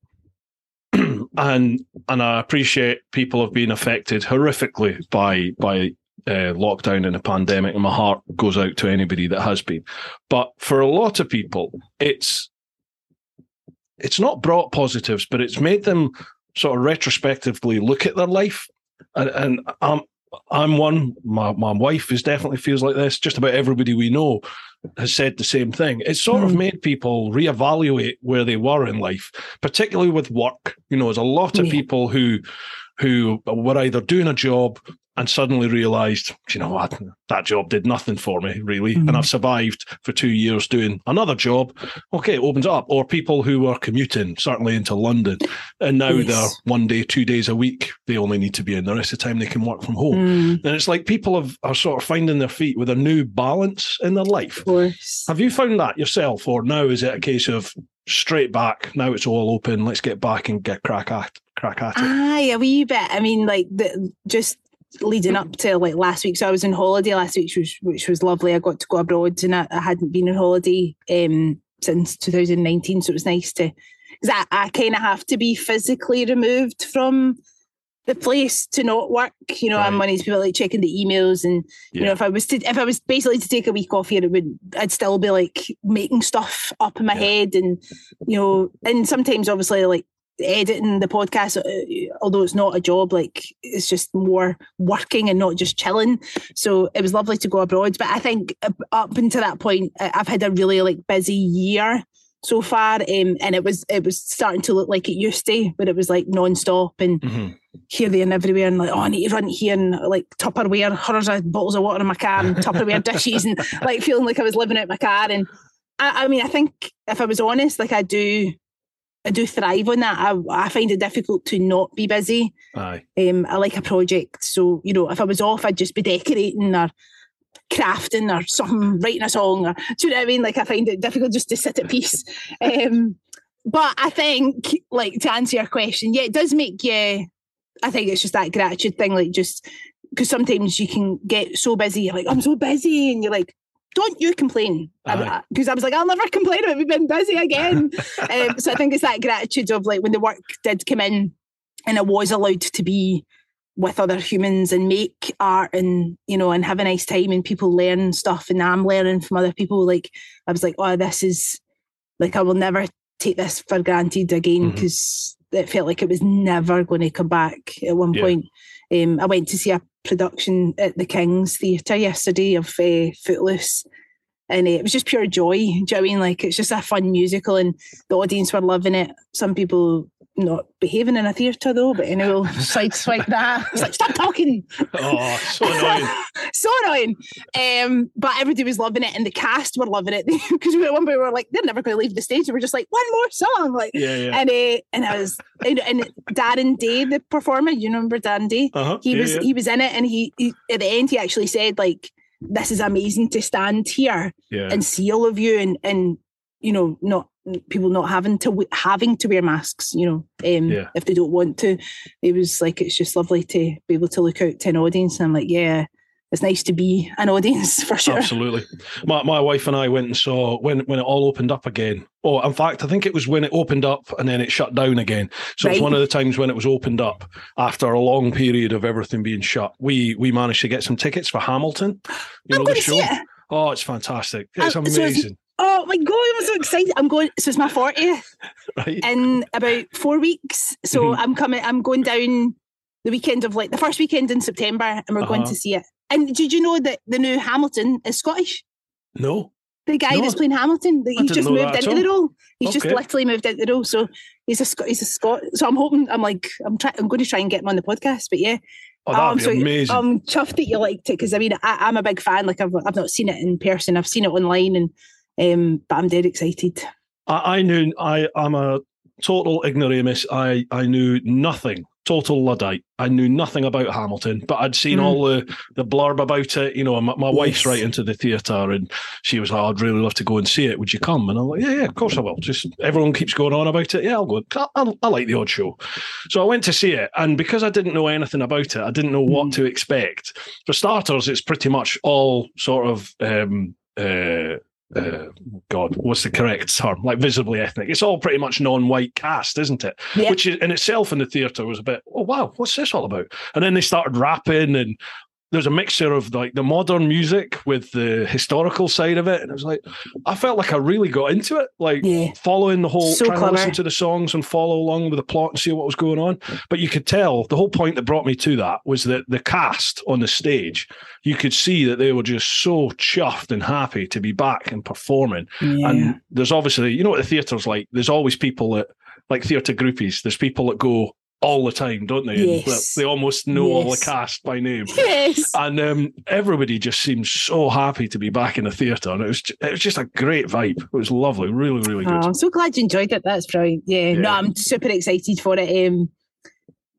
and and I appreciate people have been affected horrifically by by uh, lockdown and a pandemic, and my heart goes out to anybody that has been. But for a lot of people, it's it's not brought positives, but it's made them sort of retrospectively look at their life, and and um. I'm one, my, my wife is definitely feels like this. Just about everybody we know has said the same thing. It's sort mm. of made people reevaluate where they were in life, particularly with work. You know, there's a lot yeah. of people who who were either doing a job and suddenly realised, you know what, that job did nothing for me, really, mm. and I've survived for two years doing another job. Okay, it opens up. Or people who were commuting, certainly into London, and now yes. they're one day, two days a week, they only need to be in. The rest of the time they can work from home. Mm. And it's like people have, are sort of finding their feet with a new balance in their life. Of course. Have you found that yourself, or now is it a case of straight back, now it's all open, let's get back and get crack at, crack at it? Aye, a wee bit. I mean, like, the, just... leading up to like last week, so I was on holiday last week, which, which was lovely. I got to go abroad, and I, I hadn't been on holiday um, since two thousand nineteen, so it was nice to, because I, I kind of have to be physically removed from the place to not work. You know, right. I'm one of these people like checking the emails, and yeah. you know, if I was to, if I was basically to take a week off here, it would, I'd still be like making stuff up in my yeah. head, and you know, and sometimes obviously like editing the podcast, although it's not a job, like it's just more working and not just chilling. So it was lovely to go abroad. But I think up until that point, I've had a really like busy year so far, um, and it was it was starting to look like it used to, but it was like non-stop and mm-hmm. here, there and everywhere, and like, oh, I need to run here, and like Tupperware, hundreds of bottles of water in my car and Tupperware dishes, and like feeling like I was living out my car. And I, I mean, I think if I was honest, like I do I do thrive on that. I, I find it difficult to not be busy. Aye. Um, I like a project, so you know, if I was off, I'd just be decorating or crafting or something, writing a song, or do you know what I mean? Like I find it difficult just to sit at peace. Um, but I think, like, to answer your question, yeah, it does make you. I think it's just that gratitude thing, like just because sometimes you can get so busy, you're like, I'm so busy, and you're like, don't you complain about, because I was like, I'll never complain about me being busy again. um, so I think it's that gratitude of like when the work did come in, and I was allowed to be with other humans and make art and, you know, and have a nice time and people learn stuff and I'm learning from other people. Like I was like, oh, this is like, I will never take this for granted again, because mm-hmm. it felt like it was never going to come back at one yeah. point. Um, I went to see a production at the King's Theatre yesterday of uh, Footloose, and uh, it was just pure joy. Do you know what I mean? Like it's just a fun musical and the audience were loving it. Some people not behaving in a theatre though, but anyway, we'll sideswipe that. It's like, stop talking. Oh, so annoying. so annoying. Um, but everybody was loving it and the cast were loving it, because we at one point we were like, they're never going to leave the stage. We were just like, one more song. Like, yeah, yeah. And uh, and I was, and, and Darren Day, the performer, you remember Darren Day? Uh-huh. He yeah, was yeah. he was in it, and he, he at the end he actually said like, this is amazing to stand here yeah. and see all of you, and and you know, not people not having to having to wear masks, you know, um, yeah. if they don't want to. It was like, it's just lovely to be able to look out to an audience, and I'm like, yeah, it's nice to be an audience for sure. Absolutely. My my wife and I went and saw when when it all opened up again. Oh, in fact, I think it was when it opened up and then it shut down again. So right. It was one of the times when it was opened up after a long period of everything being shut. We we managed to get some tickets for Hamilton. You I'm know the show. It. Oh, it's fantastic. It's um, amazing. So oh my God, I'm so excited. I'm going, so it's my fortieth right. in about four weeks. So mm-hmm. I'm coming, I'm going down the weekend of like the first weekend in September, and we're uh-huh. going to see it. And did you know that the new Hamilton is Scottish? No. The guy no. that's playing Hamilton, the, he's just moved into the role. He's okay. just literally moved into the role. So he's a, he's a Scot. So I'm hoping, I'm like, I'm try, I'm going to try and get him on the podcast, but yeah. Oh, that'd um, be so amazing. I'm chuffed that you liked it, because I mean, I, I'm a big fan. Like I've, I've not seen it in person. I've seen it online and Um, but I'm dead excited. I, I knew I, I'm a total ignoramus. I, I knew nothing, total Luddite. I knew nothing about Hamilton, but I'd seen mm. all the, the blurb about it. You know, my, my yes. wife's right into the theatre, and she was like, oh, I'd really love to go and see it. Would you come? And I'm like, yeah, yeah, of course I will. Just everyone keeps going on about it. Yeah, I'll go. I, I, I like the odd show. So I went to see it. And because I didn't know anything about it, I didn't know what mm. to expect. For starters, it's pretty much all sort of... Um, uh, Uh, God, what's the correct term? Like visibly ethnic. It's all pretty much non-white cast, isn't it? Yeah. Which in itself in the theatre was a bit, oh wow, what's this all about? And then they started rapping, and there's a mixture of like the modern music with the historical side of it. And it was like, I felt like I really got into it, like yeah. following the whole, so trying clever. to listen to the songs and follow along with the plot and see what was going on. But you could tell the whole point that brought me to that was that the cast on the stage, you could see that they were just so chuffed and happy to be back and performing. Yeah. And there's obviously, you know what the theatre's like, there's always people that, like theatre groupies, there's people that go all the time, don't they? Yes. They almost know yes. all the cast by name. Yes. And um, everybody just seems so happy to be back in the theatre. And it was, it was just a great vibe. It was lovely. Really, really good. Oh, I'm so glad you enjoyed it. That's brilliant. Yeah. yeah. No, I'm super excited for it. Um,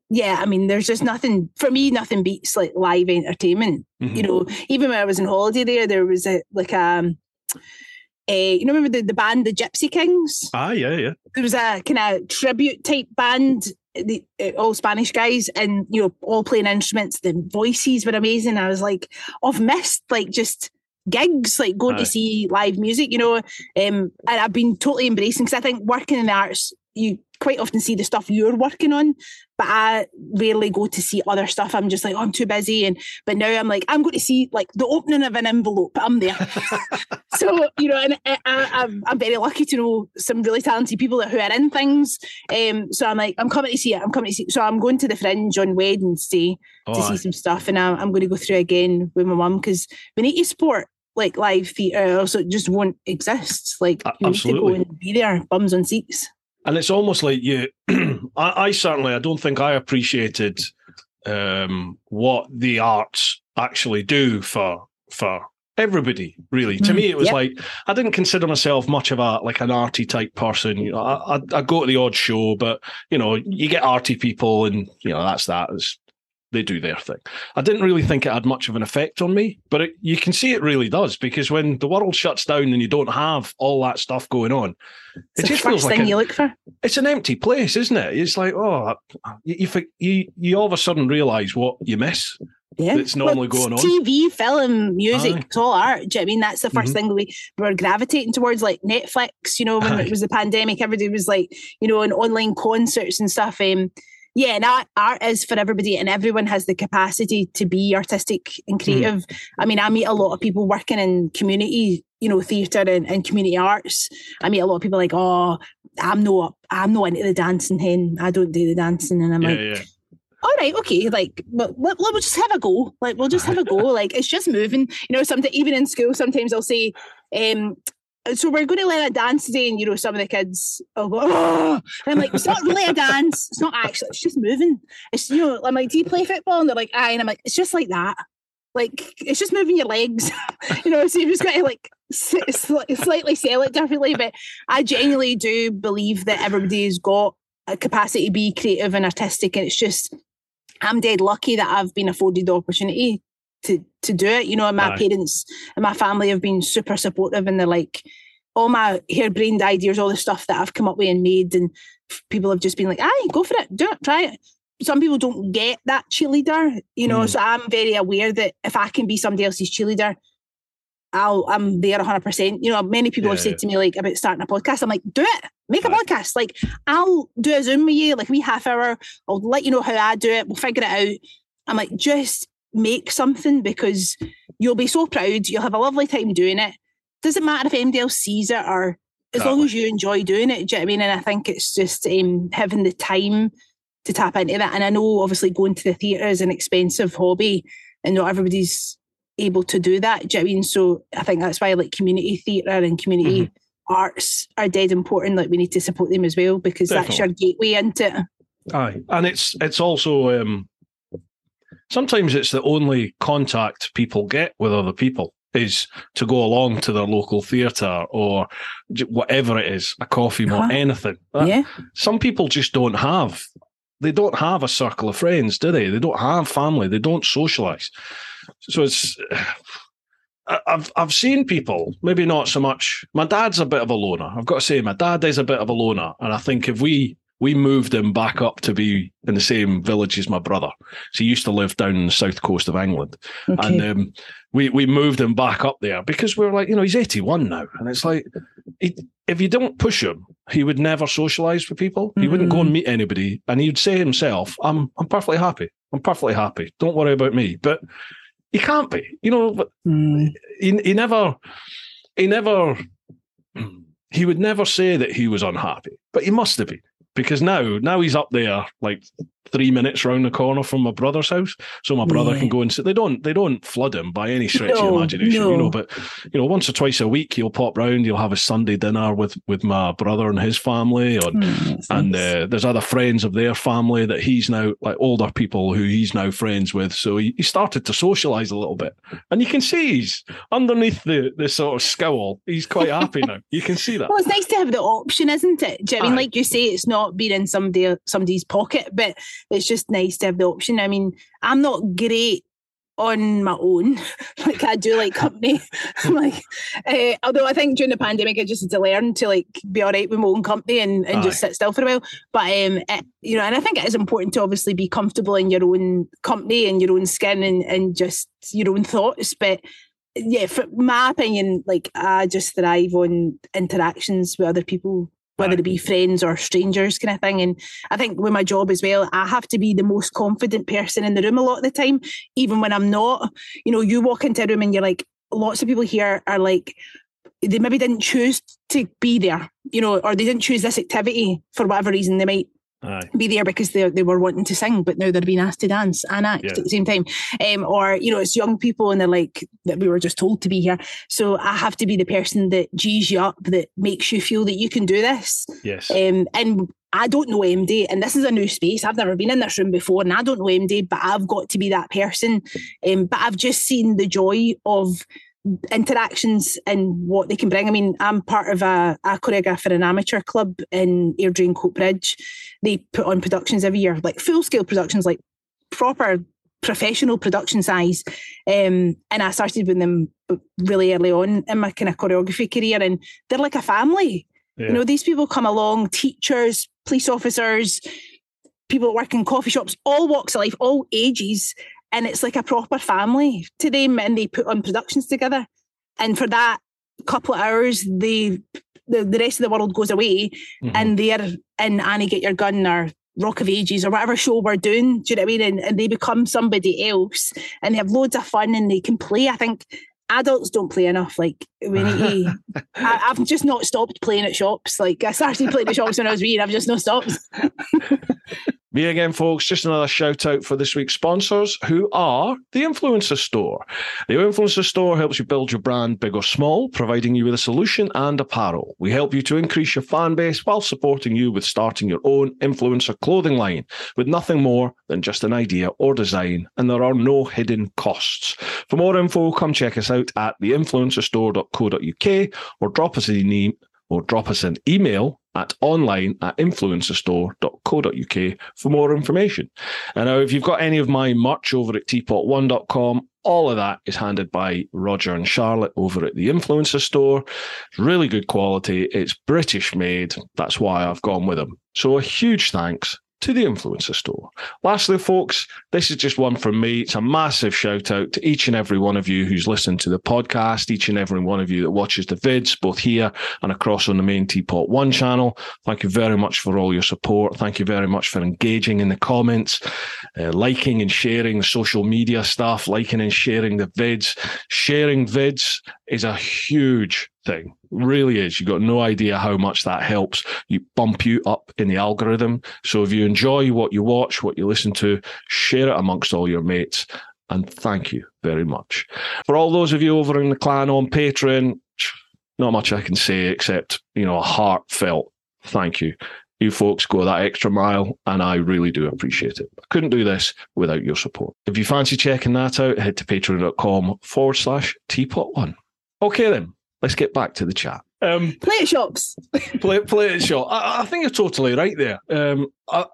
yeah, I mean, there's just nothing, for me, nothing beats like live entertainment. Mm-hmm. You know, even when I was on holiday there, there was a, like a... Uh, you know, remember the, the band, the Gypsy Kings? Ah, yeah, yeah. There was a kind of tribute type band, the, uh, all Spanish guys, and, you know, all playing instruments. The voices were amazing. I was like, I've missed, like, just gigs, like going Aye. to see live music, you know. Um, and I've been totally embracing, because I think working in the arts, you quite often see the stuff you're working on, but I rarely go to see other stuff. I'm just like, oh, I'm too busy. And but now I'm like, I'm going to see like the opening of an envelope. I'm there. So, you know, and I, I, I'm very lucky to know some really talented people who are in things. Um, so I'm like, I'm coming to see it. I'm coming to see it. So I'm going to the Fringe on Wednesday oh, to see aye. some stuff. And I, I'm going to go through again with my mum because we need to support like live theatre, also it just won't exist. Like you Absolutely. need to go and be there, bums on seats. And it's almost like you, I, I certainly, I don't think I appreciated um, what the arts actually do for for everybody, really. Mm, to me, it was yep. like, I didn't consider myself much of a, like an arty type person. You know, I, I, I go to the odd show, but you know, you get arty people and you know, that's that. It's, they do their thing. I didn't really think it had much of an effect on me, but it, you can see it really does, because when the world shuts down and you don't have all that stuff going on, it's it just feels like thing a, you look for. It's an empty place, isn't it? It's like, oh, you you, you all of a sudden realise what you miss. Yeah, it's normally well, going on. T V, film, music, Aye. it's all art. Do you know what I mean? That's the first mm-hmm. thing that we were gravitating towards, like Netflix. You know, when Aye. it was the pandemic, everybody was like, you know, on online concerts and stuff. Um, Yeah, and art, art is for everybody, and everyone has the capacity to be artistic and creative. Mm. I mean, I meet a lot of people working in community, you know, theatre and, and community arts. I meet a lot of people like, oh, I'm not, I'm not into the dancing hen. I don't do the dancing, and I'm yeah, like, yeah. all right, okay, like, we'll, we'll, we'll just have a go. Like, we'll just have a go. Like, it's just moving. You know, sometimes even in school, sometimes I'll say, um. so we're going to learn a dance today, and you know some of the kids will go, oh, and I'm like, it's not really a dance, it's not actually, it's just moving. It's, you know, I'm like, do you play football? And they're like, aye, and I'm like, it's just like that, like it's just moving your legs. You know, so you've just got to like slightly sell it differently. But I genuinely do believe that everybody's got a capacity to be creative and artistic, and it's just, I'm dead lucky that I've been afforded the opportunity to to do it, you know. And my Aye. parents and my family have been super supportive, and they're like, all my harebrained ideas, all the stuff that I've come up with and made, and people have just been like, aye, go for it, do it, try it. Some people don't get that cheerleader, you know. Mm. So I'm very aware that if I can be somebody else's cheerleader, I'll, I'm there one hundred percent. You know, many people yeah, have said yeah. to me like about starting a podcast. I'm like, do it, make a right. podcast. Like, I'll do a Zoom with you, like a wee half hour. I'll let you know how I do it. We'll figure it out. I'm like, just make something, because you'll be so proud, you'll have a lovely time doing it. Doesn't matter if anybody else sees it, or as long as you enjoy doing it. Do you know what I mean? And I think it's just um, having the time to tap into that. And I know obviously going to the theatre is an expensive hobby, and not everybody's able to do that. Do you know what I mean? So I think that's why like community theatre and community mm-hmm. arts are dead important. Like, we need to support them as well, because Definitely. that's your gateway into it. Aye, and it's it's also. Um... Sometimes it's the only contact people get with other people, is to go along to their local theatre or whatever it is, a coffee uh-huh. or anything. Yeah. Some people just don't have, they don't have a circle of friends, do they? They don't have family. They don't socialise. So it's, I've I've seen people, maybe not so much. My dad's a bit of a loner. I've got to say, my dad is a bit of a loner. And I think if we... We moved him back up to be in the same village as my brother. So he used to live down in the south coast of England. Okay. And um, we, we moved him back up there because we were like, you know, he's eighty-one now. And it's like, he, if you don't push him, he would never socialise with people. Mm-hmm. He wouldn't go and meet anybody. And he'd say himself, I'm I'm perfectly happy. I'm perfectly happy. Don't worry about me. But he can't be. You know, mm. he, he never... He never... He would never say that he was unhappy. But he must have been. Because now, now he's up there, like three minutes round the corner from my brother's house, so my brother yeah. can go and sit. They don't, they don't flood him by any stretch no, of imagination, no. you know. But you know, once or twice a week, he'll pop round. He'll have a Sunday dinner with with my brother and his family, and mm, and uh, there's other friends of their family that he's now, like older people who he's now friends with. So he, he started to socialise a little bit, and you can see he's underneath the the sort of scowl. He's quite happy now. You can see that. Well, it's nice to have the option, isn't it? Do you know what I mean, like you say, it's not. Not being in somebody somebody's pocket, but it's just nice to have the option. I mean, I'm not great on my own. Like, I do like company. I'm like, uh, although I think during the pandemic I just had to learn to like be all right with my own company and, and just sit still for a while. But um, it, you know, and I think it is important to obviously be comfortable in your own company and your own skin and and just your own thoughts. But yeah, for my opinion, like I just thrive on interactions with other people. whether it be friends or strangers kind of thing. And I think with my job as well, I have to be the most confident person in the room a lot of the time, even when I'm not. You know, you walk into a room and you're like, lots of people here are like, they maybe didn't choose to be there, you know, or they didn't choose this activity for whatever reason. They might Aye. be there because they they were wanting to sing, but now they're being asked to dance and act yeah. at the same time. Um, or, you know, it's young people and they're like, that we were just told to be here. So I have to be the person that G's you up, that makes you feel that you can do this. Yes. Um, and I don't know M D, and this is a new space. I've never been in this room before and I don't know M D, but I've got to be that person. Um, but I've just seen the joy of interactions and what they can bring. I mean, I'm part of a, a choreographer and amateur club in Airdrie and Coatbridge. They put on productions every year, like full-scale productions, like proper professional production size. Um, and I started with them really early on in my kind of choreography career, and they're like a family. Yeah. You know, these people come along, teachers, police officers, people that work in coffee shops, all walks of life, all ages. And it's like a proper family to them, and they put on productions together. And for that couple of hours, they, the, the rest of the world goes away mm-hmm. and they're in Annie Get Your Gun or Rock of Ages or whatever show we're doing. Do you know what I mean? And, and they become somebody else and they have loads of fun and they can play. I think adults don't play enough. Like, we need to, I, I've just not stopped playing at shops. Like, I started playing at shops when I was wee and I've just not stopped. Me again, folks, just another shout out for this week's sponsors, who are the Influencer Store. The Influencer Store helps you build your brand, big or small, providing you with a solution and apparel. We help you to increase your fan base while supporting you with starting your own influencer clothing line with nothing more than just an idea or design, and there are no hidden costs. For more info, come check us out at the influencer store dot co dot uk or drop us an email. or drop us an email at online at influencer store dot co dot uk for more information. And now, if you've got any of my merch over at teapot one dot com, all of that is handed by Roger and Charlotte over at the Influencer Store. It's really good quality. It's British made. That's why I've gone with them. So a huge thanks to the Influencer Store. Lastly, folks, this is just one from me. It's a massive shout out to each and every one of you who's listened to the podcast, each and every one of you that watches the vids, both here and across on the main Teapot One channel. Thank you very much for all your support. Thank you very much for engaging in the comments, uh, liking and sharing the social media stuff, liking and sharing the vids. Sharing vids is a huge thing. Really is. You've got no idea how much that helps. You bump you up in the algorithm. So if you enjoy what you watch, what you listen to, share it amongst all your mates. And thank you very much. For all those of you over in the clan on Patreon, not much I can say except, you know, a heartfelt thank you. You folks go that extra mile, and I really do appreciate it. I couldn't do this without your support. If you fancy checking that out, head to patreon.com forward slash teapot one. Okay then. Let's get back to the chat. Um, play at shops. play, play at shops. I, I think you're totally right there. Um, I,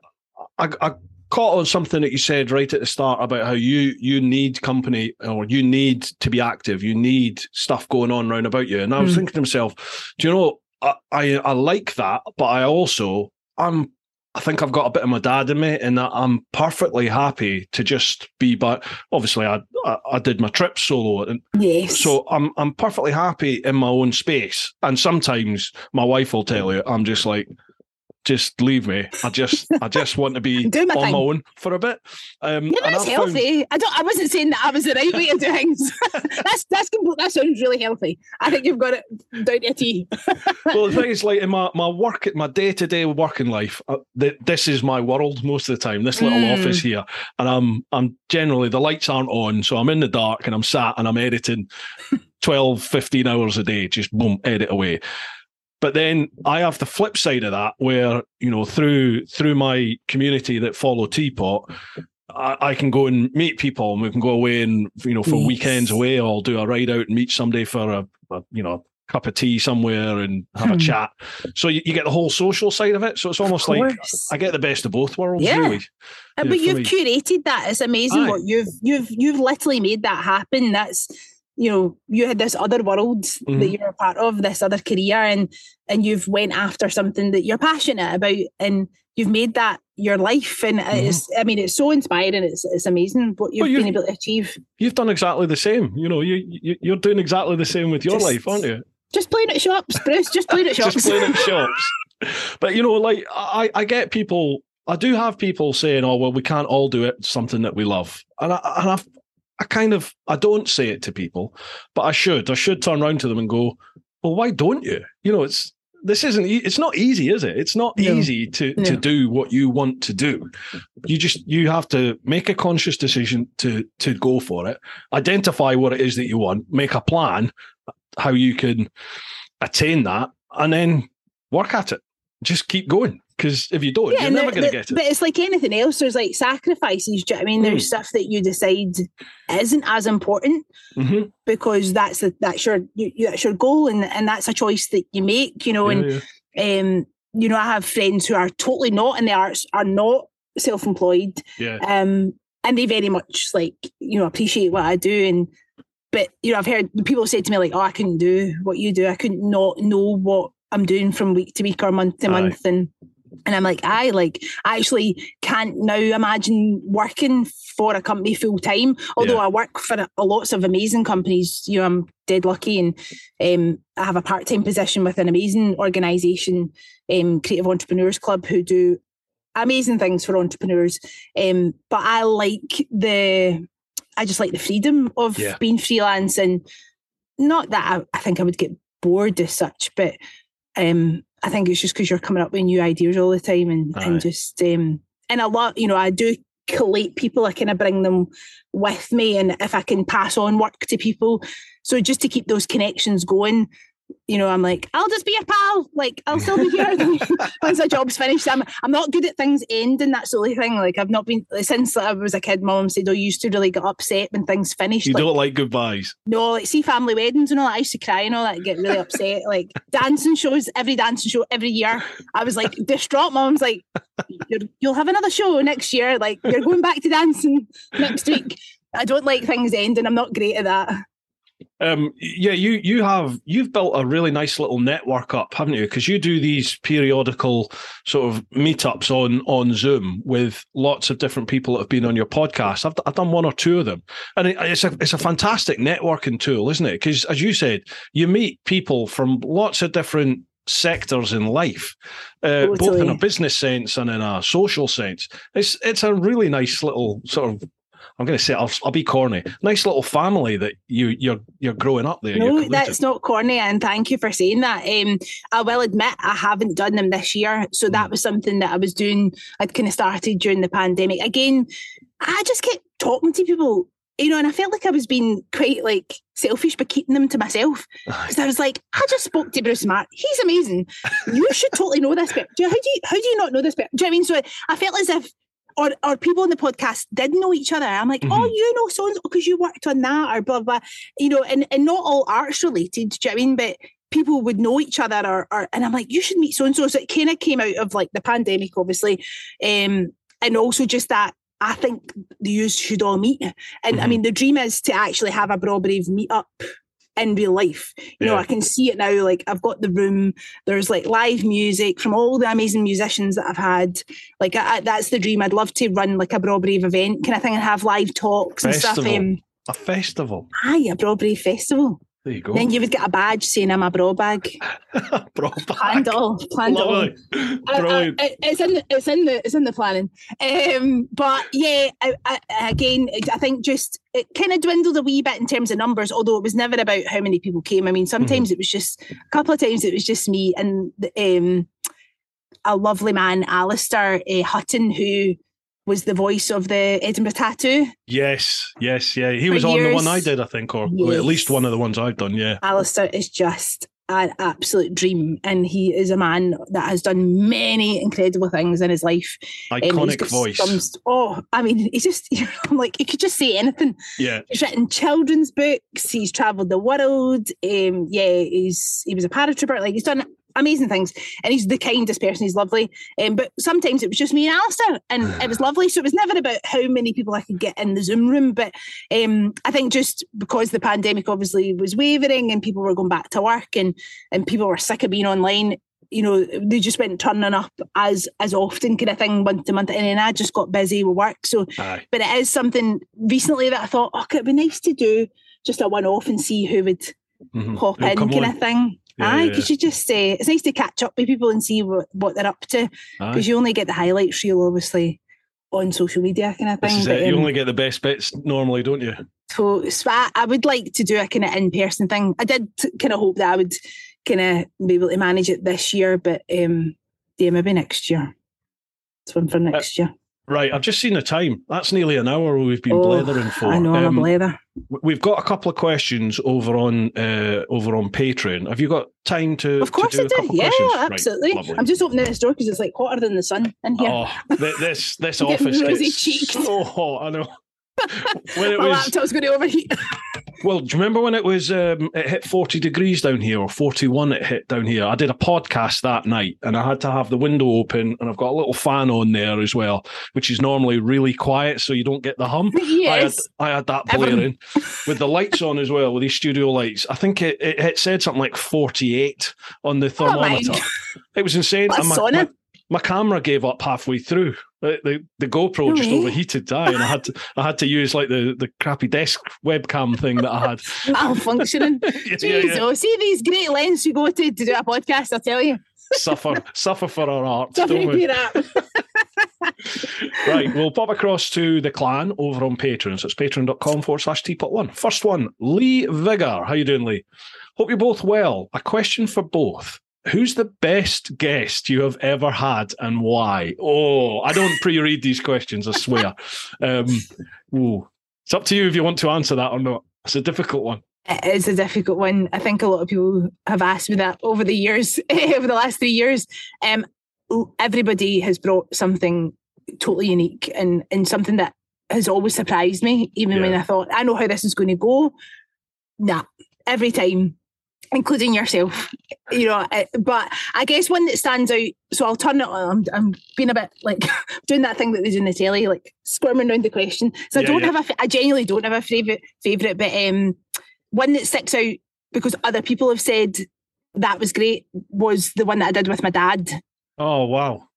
I, I caught on something that you said right at the start about how you you need company, or you need to be active. You need stuff going on round about you. And I was mm. thinking to myself, do you know, I, I, I like that, but I also, I'm, I think I've got a bit of my dad in me, and I'm perfectly happy to just be. But obviously, I I, I did my trip solo, and yes. so I'm I'm perfectly happy in my own space. And sometimes my wife will tell you, I'm just like, just leave me. I just I just want to be my on thing. my own for a bit. Um, yeah, that's healthy. Found... I don't. I wasn't saying that I was the right way to do things. that's that's that sounds really healthy. I think you've got it down to a T. Well, the thing is, like in my my work, my day to day working life, uh, th- this is my world most of the time. This little mm. office here, and I'm I'm generally the lights aren't on, so I'm in the dark and I'm sat and I'm editing twelve, fifteen hours a day, just boom, edit away. But then I have the flip side of that where, you know, through through my community that follow Teapot, I, I can go and meet people, and we can go away and, you know, for yes. weekends away, I'll do a ride out and meet somebody for a, a you know, cup of tea somewhere and have hmm. a chat. So you, you get the whole social side of it. So it's almost like I get the best of both worlds. Yeah. Really. But yeah, you've curated that. It's amazing Aye. what you've, you've, you've literally made that happen. That's, you know, you had this other world mm-hmm. that you were a part of, this other career, and and you've went after something that you're passionate about, and you've made that your life. And mm-hmm. it's, I mean, it's so inspiring. It's it's amazing what you've well, been able to achieve. You've done exactly the same. You know, you, you you're doing exactly the same with your just, life, aren't you? Just playing at shops, Bruce. Just playing at shops. Just playing at shops. But, you know, like I, I get people, I do have people saying, oh, well, we can't all do it, something that we love. And I and I've, I kind of, I don't say it to people, but I should. I should turn around to them and go, well, why don't you? You know, it's, this isn't, it's not easy, is it? It's not no. easy to, no. to do what you want to do. You just, you have to make a conscious decision to, to go for it, identify what it is that you want, make a plan, how you can attain that, and then work at it. Just keep going. Because if you don't, yeah, you're never going to get it. But it's like anything else. There's like sacrifices. Do you know what I mean? There's mm. stuff that you decide isn't as important mm-hmm. because that's a, that's your you, that's your goal, and and that's a choice that you make. You know, yeah, and yeah. um, you know, I have friends who are totally not in the arts, are not self-employed, yeah. um, and they very much like you know appreciate what I do, and but you know I've heard people say to me like, oh, I couldn't do what you do. I couldn't not know what I'm doing from week to week or month to Aye. month, and. And I'm like, I like I actually can't now imagine working for a company full time. Although yeah. I work for a, lots of amazing companies, you know, I'm dead lucky, and um, I have a part time position with an amazing organisation, um, Creative Entrepreneurs Club, who do amazing things for entrepreneurs. Um, but I like the, I just like the freedom of yeah. being freelance, and not that I, I think I would get bored as such, but. Um, I think it's just because you're coming up with new ideas all the time, and, and just um, and a lot, you know, I do collate people. I kind of bring them with me, and if I can pass on work to people, so just to keep those connections going, you know, I'm like, I'll just be your pal. Like I'll still be here once a job's finished. I'm I'm not good at things ending. That's the only thing. Like I've not been since I was a kid. Mum said, "Oh, you used to really get upset when things finished." You like, don't like goodbyes. No, like see family weddings and all that. I used to cry and all that. I'd get really upset. Like dancing shows, every dancing show every year. I was like distraught. Mum's like, you're, "You'll have another show next year. Like you're going back to dancing next week." I don't like things ending. I'm not great at that. Um, yeah, you you have you've built a really nice little network up, haven't you? Because you do these periodical sort of meetups on on Zoom with lots of different people that have been on your podcast. I've, I've done one or two of them, and it, it's a it's a fantastic networking tool, isn't it? Because as you said, you meet people from lots of different sectors in life, uh, totally. both in a business sense and in a social sense. It's it's a really nice little sort of. I'm going to say I'll, I'll be corny. Nice little family that you you're you're growing up there. No, that's not corny, and thank you for saying that. Um, I will admit I haven't done them this year, so that was something that I was doing. I'd kind of started during the pandemic. Again, I just kept talking to people, you know, and I felt like I was being quite like selfish by keeping them to myself. Because I was like, I just spoke to Bruce Smart. He's amazing. You should totally know this bit. Do you, how do you how do you not know this bit? Do you know what I mean? So I felt as if. Or, or people on the podcast didn't know each other. I'm like, mm-hmm. oh, you know so-and-so because you worked on that or blah, blah, you know, and, and not all arts related, do you know what I mean? But people would know each other or, or and I'm like, you should meet so-and-so. So it kind of came out of like the pandemic, obviously. Um, and also just that I think the youth should all meet. And mm-hmm. I mean, the dream is to actually have a Braw and Brave meetup in real life. You yeah. know, I can see it now. Like I've got the room. There's like live music from all the amazing musicians that I've had. Like I, I, that's the dream. I'd love to run like a Braw and Brave event kind of thing and have live talks festival. and stuff. Um, a festival. Aye, a Braw and Brave festival. There you go. Then you would get a badge saying I'm a Braw bag. Braw bag. Planned all. Planned all. It. I, I, it's in. The, it's in the. It's in the planning. Um, but yeah, I, I, again, I think just it kind of dwindled a wee bit in terms of numbers. Although it was never about how many people came. I mean, sometimes mm-hmm. it was just a couple of times it was just me and um, a lovely man, Alistair uh, Hutton, who. Was the voice of the Edinburgh Tattoo. Yes, yes, yeah. He For was on years. the one I did, I think, or yes. at least one of the ones I've done, yeah. Alistair is just an absolute dream, and he is a man that has done many incredible things in his life. Iconic um, voice. Some, oh, I mean, he's just, you know, I'm like, he could just say anything. Yeah. He's written children's books, he's travelled the world, um, yeah, he's he was a paratrooper, like he's done amazing things, and he's the kindest person, he's lovely, um, but sometimes it was just me and Alistair, and it was lovely, so it was never about how many people I could get in the Zoom room, but um, I think just because the pandemic obviously was wavering and people were going back to work and, and people were sick of being online, you know, they just went turning up as as often kind of thing month to month, and then I just got busy with work, so Aye. but it is something recently that I thought, oh, it'd be nice to do just a one-off and see who would mm-hmm. pop It'll in kind on. of thing. Yeah, aye, because yeah. you just say uh, it's nice to catch up with people and see what, what they're up to, because you only get the highlights reel, obviously, on social media kind of thing. But, um, you only get the best bits normally, don't you? So, so I, I would like to do a kind of in-person thing. I did kind of hope that I would kind of be able to manage it this year, but um, yeah, maybe next year. It's one for next uh, year. Right, I've just seen the time. That's nearly an hour we've been oh, blathering for. I know, I'm um, a blather. We've got a couple of questions over on uh, over on Patreon. Have you got time to? Of course, to do I do. A yeah, questions? Absolutely. Right, I'm just opening this door because it's like hotter than the sun in here. Oh, this this office is so hot. I know. When it My was, laptop's going to overheat. Well, do you remember when it was? Um, it hit forty degrees down here, or forty-one. It hit down here. I did a podcast that night, and I had to have the window open, and I've got a little fan on there as well, which is normally really quiet, so you don't get the hum. Yes, I had, I had that blaring with the lights on as well, with these studio lights. I think it, it, it said something like forty-eight on the thermometer. Oh, it was insane. What a sauna. My camera gave up halfway through. The, the, the GoPro really? just overheated, die, and I had to I had to use like the, the crappy desk webcam thing that I had. Malfunctioning. Jeez, yeah, yeah. Oh, see these great lengths you go to to do a podcast, I tell you. Suffer, suffer for our art. Don't we? Right, we'll pop across to the clan over on Patreon. So it's patreon.com forward slash teapot one. First one, Lee Vigor. How you doing, Lee? Hope you're both well. A question for both. Who's the best guest you have ever had and why? Oh, I don't pre-read these questions, I swear. Um, ooh. It's up to you if you want to answer that or not. It's a difficult one. It is a difficult one. I think a lot of people have asked me that over the years, over the last three years. Um, everybody has brought something totally unique and, and something that has always surprised me, even yeah. when I thought, I know how this is going to go. Nah, every time. Including yourself, you know. But I guess one that stands out, so I'll turn it on. I'm, I'm being a bit like doing that thing that they do in the telly, like squirming around the question. So yeah, I don't yeah. have a, I genuinely don't have a favourite, favourite, but um, one that sticks out because other people have said that was great was the one that I did with my dad. Oh, wow.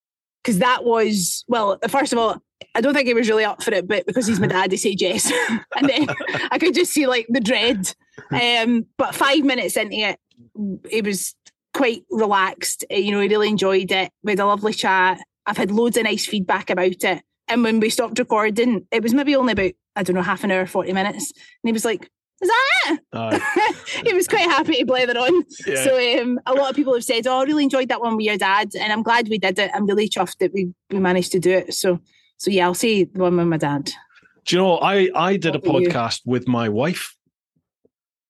Because that was, well, first of all, I don't think he was really up for it, but because he's my dad, he said yes. And then I could just see like the dread. Um, but five minutes into it, he was quite relaxed. You know, he really enjoyed it. We had a lovely chat. I've had loads of nice feedback about it. And when we stopped recording, it was maybe only about, I don't know, half an hour, forty minutes. And he was like, is that it? Uh, he was quite happy to blather on. Yeah. So um, a lot of people have said, oh, I really enjoyed that one with your dad. And I'm glad we did it. I'm really chuffed that we, we managed to do it. So... So yeah, I'll say the one with my dad. Do you know, I, I did what a podcast you? with my wife.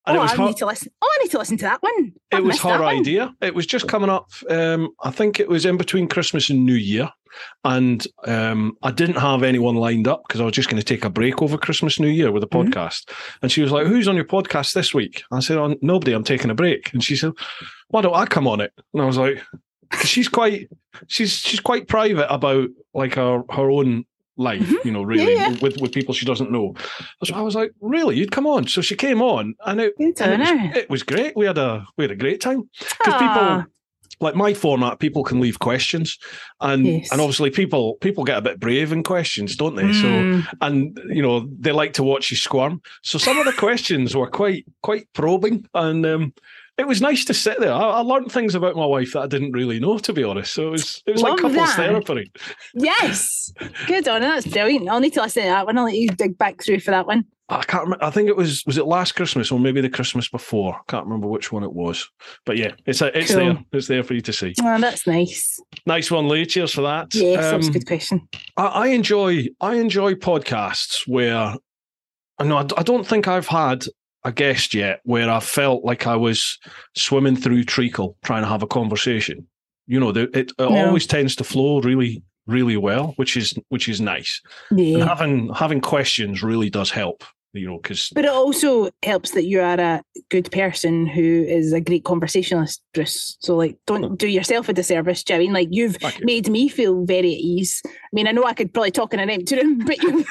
And oh, it was I her, need to listen. Oh, I need to listen to that one. I've it was her idea. One. It was just coming up. Um, I think it was in between Christmas and New Year. And um, I didn't have anyone lined up because I was just going to take a break over Christmas, New Year with a podcast. Mm-hmm. And she was like, who's on your podcast this week? I said, oh, nobody, I'm taking a break. And she said, why don't I come on it? And I was like... She's quite, she's she's quite private about like her, her own life, mm-hmm. you know, really yeah, yeah. with with people she doesn't know. So I was like, really, you'd come on? So she came on, and it, and it, was, it was great. We had a we had a great time because people like my format, people can leave questions, and yes. and obviously people people get a bit brave in questions, don't they? Mm. So and you know they like to watch you squirm. So some of the questions were quite quite probing and. Um, It was nice to sit there. I, I learned things about my wife that I didn't really know, to be honest. So it was it was Love like couples that. therapy. Yes. Good on it. That's brilliant. I'll need to listen to that one. I'll let you dig back through for that one. I can't remember. I think it was, was it last Christmas or maybe the Christmas before? I can't remember which one it was. But yeah, it's a, it's cool. there. It's there for you to see. Oh, that's nice. Nice one, Lee. Cheers for that. Yes, um, that's a good question. I, I enjoy I enjoy podcasts where, I know, I, I don't think I've had a guest yet where I felt like I was swimming through treacle trying to have a conversation. You know, it, it yeah. always tends to flow really, really well, which is which is nice. Yeah. And having having questions really does help. You know, because but it also helps that you are a good person who is a great conversationalist, Bruce. So like, don't do yourself a disservice. Do you know what I mean? Like you've you. made me feel very at ease. I mean, I know I could probably talk in an empty room, but you've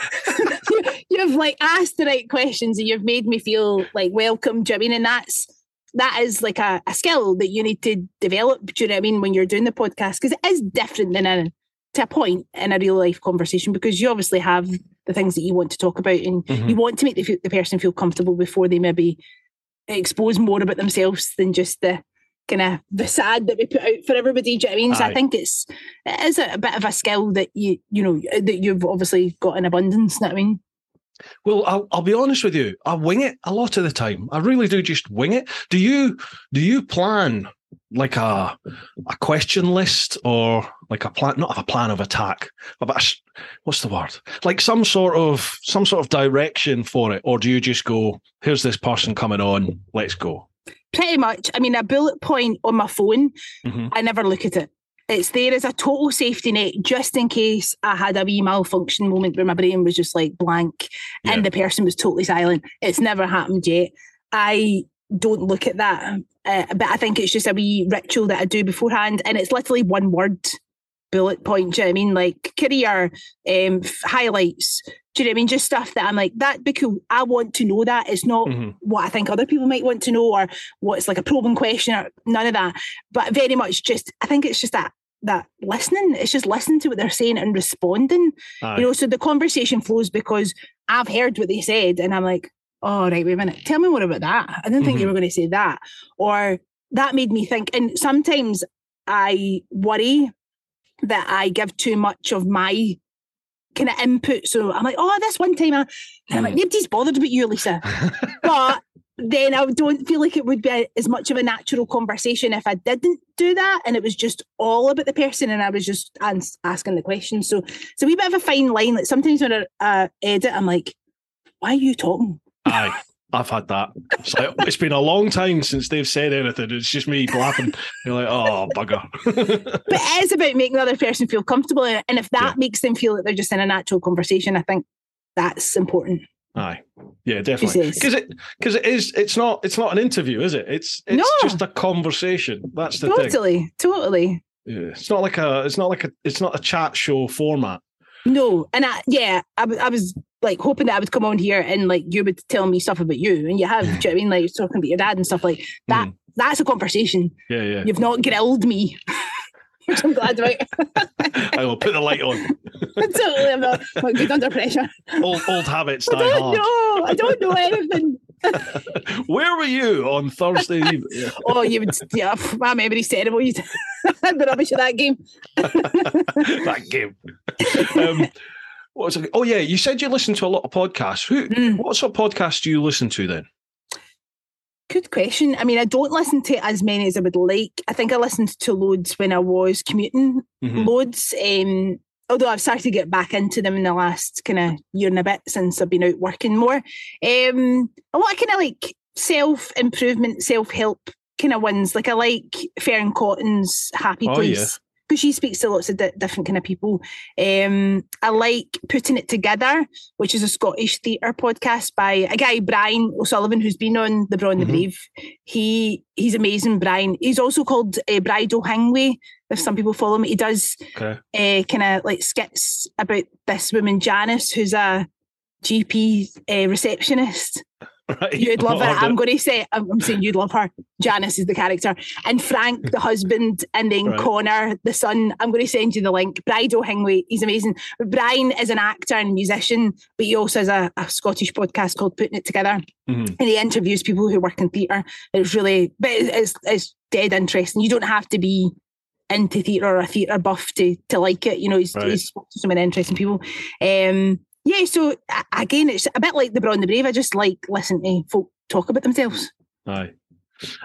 you've like asked the right questions and you've made me feel like welcome. Do you know what I mean? And that's that is like a, a skill that you need to develop. Do you know what I mean? When you're doing the podcast, because it is different than a to a point in a real life conversation because you obviously have the things that you want to talk about and mm-hmm. you want to make the, the person feel comfortable before they maybe expose more about themselves than just the kind of facade that we put out for everybody. Do you know what I mean? So I think it's it is a, a bit of a skill that you you know that you've obviously got in abundance. Do you know what I mean? Well, I'll, I'll be honest with you. I wing it a lot of the time. I really do just wing it. Do you do you plan like a a question list or like a plan? Not a plan of attack, but a, what's the word? Like some sort of some sort of direction for it, or do you just go? Here's this person coming on. Let's go. Pretty much. I mean, a bullet point on my phone. Mm-hmm. I never look at it. It's there as a total safety net just in case I had a wee malfunction moment where my brain was just like blank yeah. and the person was totally silent. It's never happened yet. I don't look at that. Uh, but I think it's just a wee ritual that I do beforehand. And it's literally one word, bullet point. Do you know what I mean? Like career, um, highlights. Do you know what I mean? Just stuff that I'm like, that'd be cool. I want to know that. It's not mm-hmm. what I think other people might want to know or what's like a probing question or none of that. But very much just, I think it's just that that listening. It's just listening to what they're saying and responding. Aye. You know, so the conversation flows because I've heard what they said and I'm like, oh, right, wait a minute. Tell me more about that. I didn't think mm-hmm. you were going to say that. Or that made me think. And sometimes I worry that I give too much of my kind of input. So I'm like, oh, this one time I, and I'm like, nobody's bothered about you, Lisa. But then I don't feel like it would be as much of a natural conversation if I didn't do that and it was just all about the person and I was just asking the question. So it's a wee bit of a fine line. Like sometimes when I uh, edit, I'm like, why are you talking? Aye, I've had that. It's, like, it's been a long time since they've said anything. It's just me blabbing. You're like, oh, bugger. But it is about making the other person feel comfortable. And if that yeah. makes them feel that they're just in a natural conversation, I think that's important. Aye, yeah, definitely. Because it because it is it's not it's not an interview, is it? It's it's no. just a conversation. That's the totally, thing. Totally, totally. Yeah, it's not like a it's not like a it's not a chat show format. No, and I yeah, I, I was like hoping that I would come on here and like you would tell me stuff about you, and you have. Do you know what I mean? Like talking about your dad and stuff like that. Mm. That's a conversation. Yeah, yeah. You've not grilled me. Which I'm glad about. I will put the light on. Totally, I'm not, not good under pressure. Old, old habits die hard. I don't know. I don't know anything. Where were you on Thursday evening? Yeah. Oh, you would. Yeah, my memory's terrible. You the rubbish of that game. That game. Um, what was it? Oh yeah, you said you listened to a lot of podcasts. Who? Mm. What sort of podcasts do you listen to then? Good question. I mean, I don't listen to as many as I would like. I think I listened to loads when I was commuting, mm-hmm. loads. Um, although I've started to get back into them in the last kind of year and a bit since I've been out working more. Um, a lot of kind of like self-improvement, self-help kind of ones. Like I like Fern Cotton's Happy oh, Place. Yeah. Because she speaks to lots of di- different kind of people. Um, I like Putting It Together, which is a Scottish theatre podcast by a guy, Brian O'Sullivan, who's been on the Braw and the mm-hmm. Brave. He He's amazing, Brian. He's also called uh, Bridal Hangway, if some people follow him. He does okay. uh, kind of like skits about this woman, Janice, who's a G P uh, receptionist. Right. You'd love her. I'm going to say, I'm saying you'd love her. Janice is the character. And Frank, the husband, and then right. Connor, the son. I'm going to send you the link. Bridal Hingway, he's amazing. Brian is an actor and musician, but he also has a, a Scottish podcast called Putting It Together. Mm-hmm. And he interviews people who work in theatre. It's really, but it's, it's dead interesting. You don't have to be into theatre or a theatre buff to to like it. You know, he's, right. he's spoken to so many interesting people. Um Yeah, so again, it's a bit like the Braw and the Brave. I just like listening to folk talk about themselves. Aye,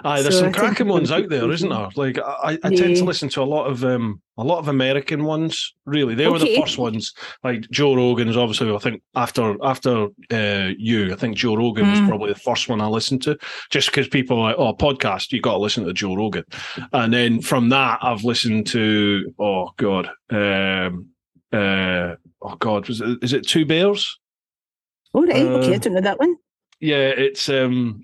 aye. There's so some cracking ones out there, isn't there? Like I, I yeah. tend to listen to a lot of um, a lot of American ones. Really, they okay. were the first ones. Like Joe Rogan's, obviously. I think after after uh, you, I think Joe Rogan mm. was probably the first one I listened to, just because people are like, oh, podcast, you got to listen to Joe Rogan, and then from that, I've listened to oh god. Um, Uh, oh God, was it, is it Two Bears? Oh right, uh, okay, I don't know that one. Yeah, it's um.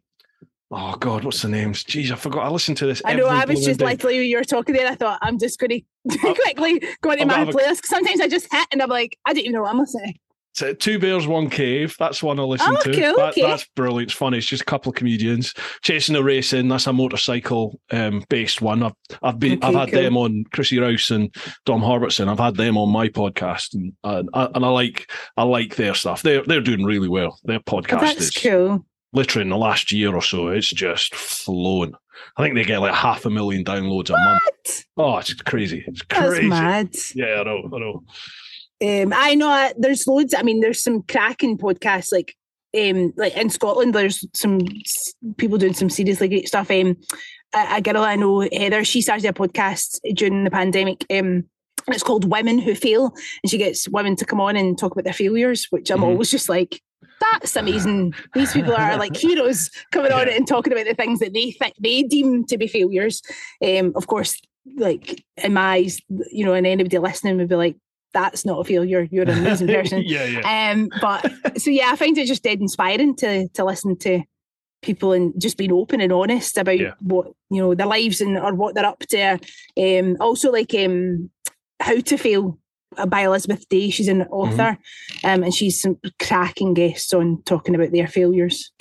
Oh God, what's the names? Jeez, I forgot. I listened to this. I know. I was just like when you were talking there. I thought I'm just going to quickly go into my playlist. Sometimes I just hit and I'm like, I don't even know what I'm listening to. So Two Bears, One Cave. That's one I listen oh, to. Cool, that, okay. That's brilliant. It's funny. It's just a couple of comedians chasing the racing. That's a motorcycle um, based one. I've I've been okay, I've had cool. them on Chrissy Rouse and Dom Herbertson. I've had them on my podcast, and and, and I like I like their stuff. They're they're doing really well. Their podcast oh, that's is cool. literally in the last year or so, it's just flown. I think they get like half a million downloads a what? month. Oh, it's crazy. It's crazy. That's mad. Yeah, I know, I know. Um, I know uh, there's loads. I mean, there's some cracking podcasts like um, like in Scotland, there's some s- people doing some seriously great stuff. Um, a-, a girl I know, Heather, she started a podcast during the pandemic. Um, it's called Women Who Fail, and she gets women to come on and talk about their failures, which I'm mm-hmm. always just like, that's amazing. These people are like heroes coming on and talking about the things that they think they deem to be failures. Um, of course, like in my eyes, you know, and anybody listening would be like, that's not a failure. You're an amazing person. yeah, yeah. Um, but so yeah, I find it just dead inspiring to to listen to people and just being open and honest about yeah. what you know their lives and or what they're up to. Um, also, like um, How to Fail by Elizabeth Day. She's an author, mm-hmm. um, and she's some cracking guests on talking about their failures.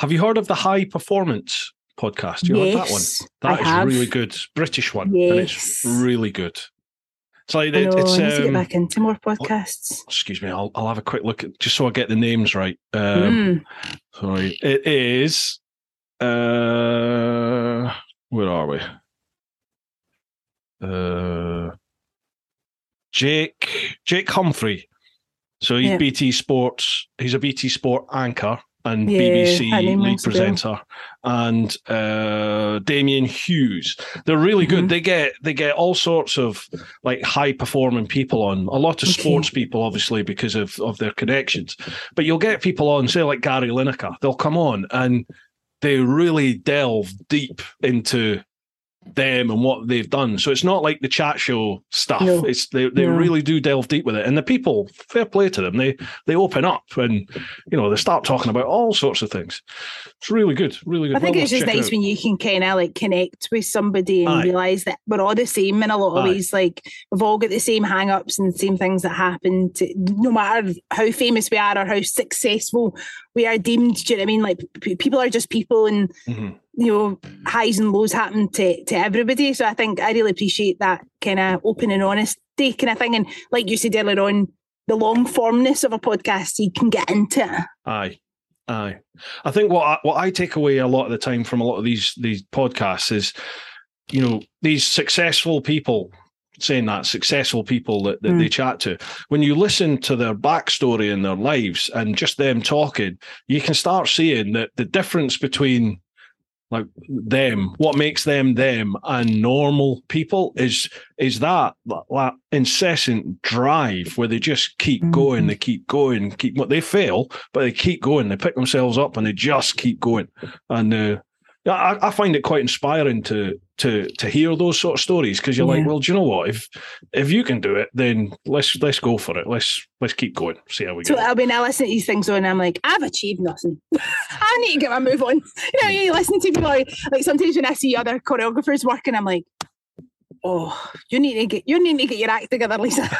Have you heard of the High Performance podcast? You yes, heard that one? That I is have. Really good. British one, yes. And it's really good. So it, I know, it's, I need um, to get back into more podcasts. Excuse me, I'll, I'll have a quick look at, just so I get the names right. Um, mm. Sorry, it is. Uh, where are we? Uh, Jake Jake Humphrey. So he's yeah. B T Sports. He's a B T Sport anchor and yeah, B B C lead presenter, and uh, Damien Hughes. They're really mm-hmm. good. They get they get all sorts of like high performing people on. A lot of okay. sports people, obviously, because of, of their connections. But you'll get people on, say like Gary Lineker. They'll come on and they really delve deep into them and what they've done. So it's not like the chat show stuff. No. It's they they no. really do delve deep with it. And the people, fair play to them, they they open up and you know they start talking about all sorts of things. It's really good, really good. I think well, it's just nice it when you can kind of like connect with somebody and Aye. Realize that we're all the same in a lot of Aye. ways. Like we've all got the same hang-ups and the same things that happen to, no matter how famous we are or how successful we are deemed. Do you know what I mean? Like p- people are just people, and mm-hmm. you know, highs and lows happen to, to everybody. So I think I really appreciate that kind of open and honesty kind of thing. And like you said earlier on, the long formness of a podcast, you can get into it. Aye, aye. I think what I, what I take away a lot of the time from a lot of these these podcasts is, you know, these successful people, saying that, successful people that, that mm. they chat to. When you listen to their backstory and their lives and just them talking, you can start seeing that the difference between like them, what makes them them and normal people is is that, that incessant drive where they just keep mm-hmm. going, they keep going, keep what they fail, but they keep going, they pick themselves up and they just keep going. And uh, I, I find it quite inspiring to to to hear those sort of stories, because you're yeah. like, well, do you know what? If if you can do it, then let's let's go for it. Let's let's keep going. See how we so, go. So I mean, I listen to these things on, and I'm like, I've achieved nothing. I need to get my move on. You know, you listen to people like, like sometimes when I see other choreographers working, I'm like, oh, you need to get you need to get your act together, Lisa.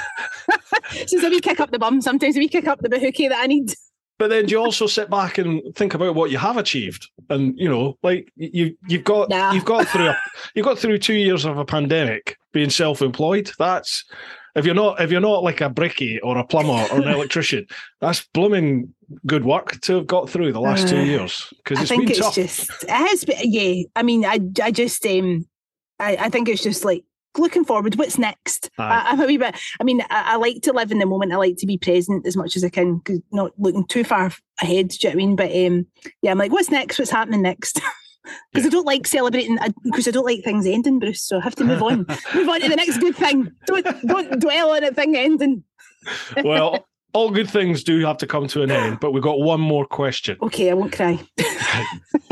Since a wee kick up the bum, sometimes a wee kick up the bahookie that I need. But then do you also sit back and think about what you have achieved? And you know, like you you've got nah. you've got through a, you've got through two years of a pandemic being self-employed. That's if you're not if you're not like a brickie or a plumber or an electrician, that's blooming good work to have got through the last uh, two years because it's I think been it's tough. Just it has been, yeah. I mean, I I just um I, I think it's just like looking forward, what's next? I, I'm a wee bit, I mean, I, I like to live in the moment. I like to be present as much as I can, because not looking too far ahead, do you know what I mean? But um, yeah, I'm like, what's next? What's happening next? Because yeah. I don't like celebrating, because I, I don't like things ending, Bruce, so I have to move on. Move on to the next good thing. Don't, don't dwell on a thing ending. Well, all good things do have to come to an end, but we've got one more question. Okay, I won't cry.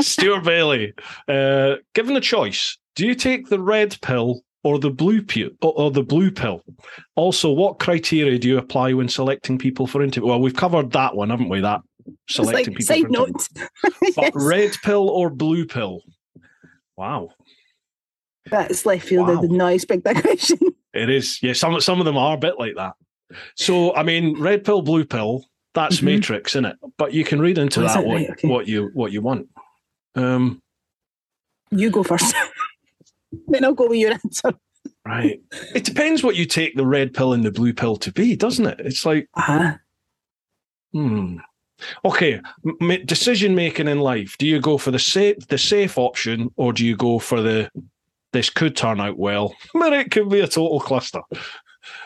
Stuart Bailey, uh, given the choice, do you take the red pill or the blue pill, or the blue pill. Also, what criteria do you apply when selecting people for interview? Well, we've covered that one, haven't we? That selecting like, people side for note. Interview. But yes. Red pill or blue pill? Wow, that's left field. Wow. I did not expect that question. It is. Yeah, some some of them are a bit like that. So, I mean, red pill, blue pill. That's mm-hmm. Matrix, isn't it? But you can read into oh, that, that right? what, okay. what you what you want. Um, you go first. Then I'll go with your answer. Right. It depends what you take the red pill and the blue pill to be, doesn't it? It's like, uh-huh. hmm. Okay, M- decision making in life. Do you go for the safe, the safe option, or do you go for the this could turn out well, but it could be a total cluster?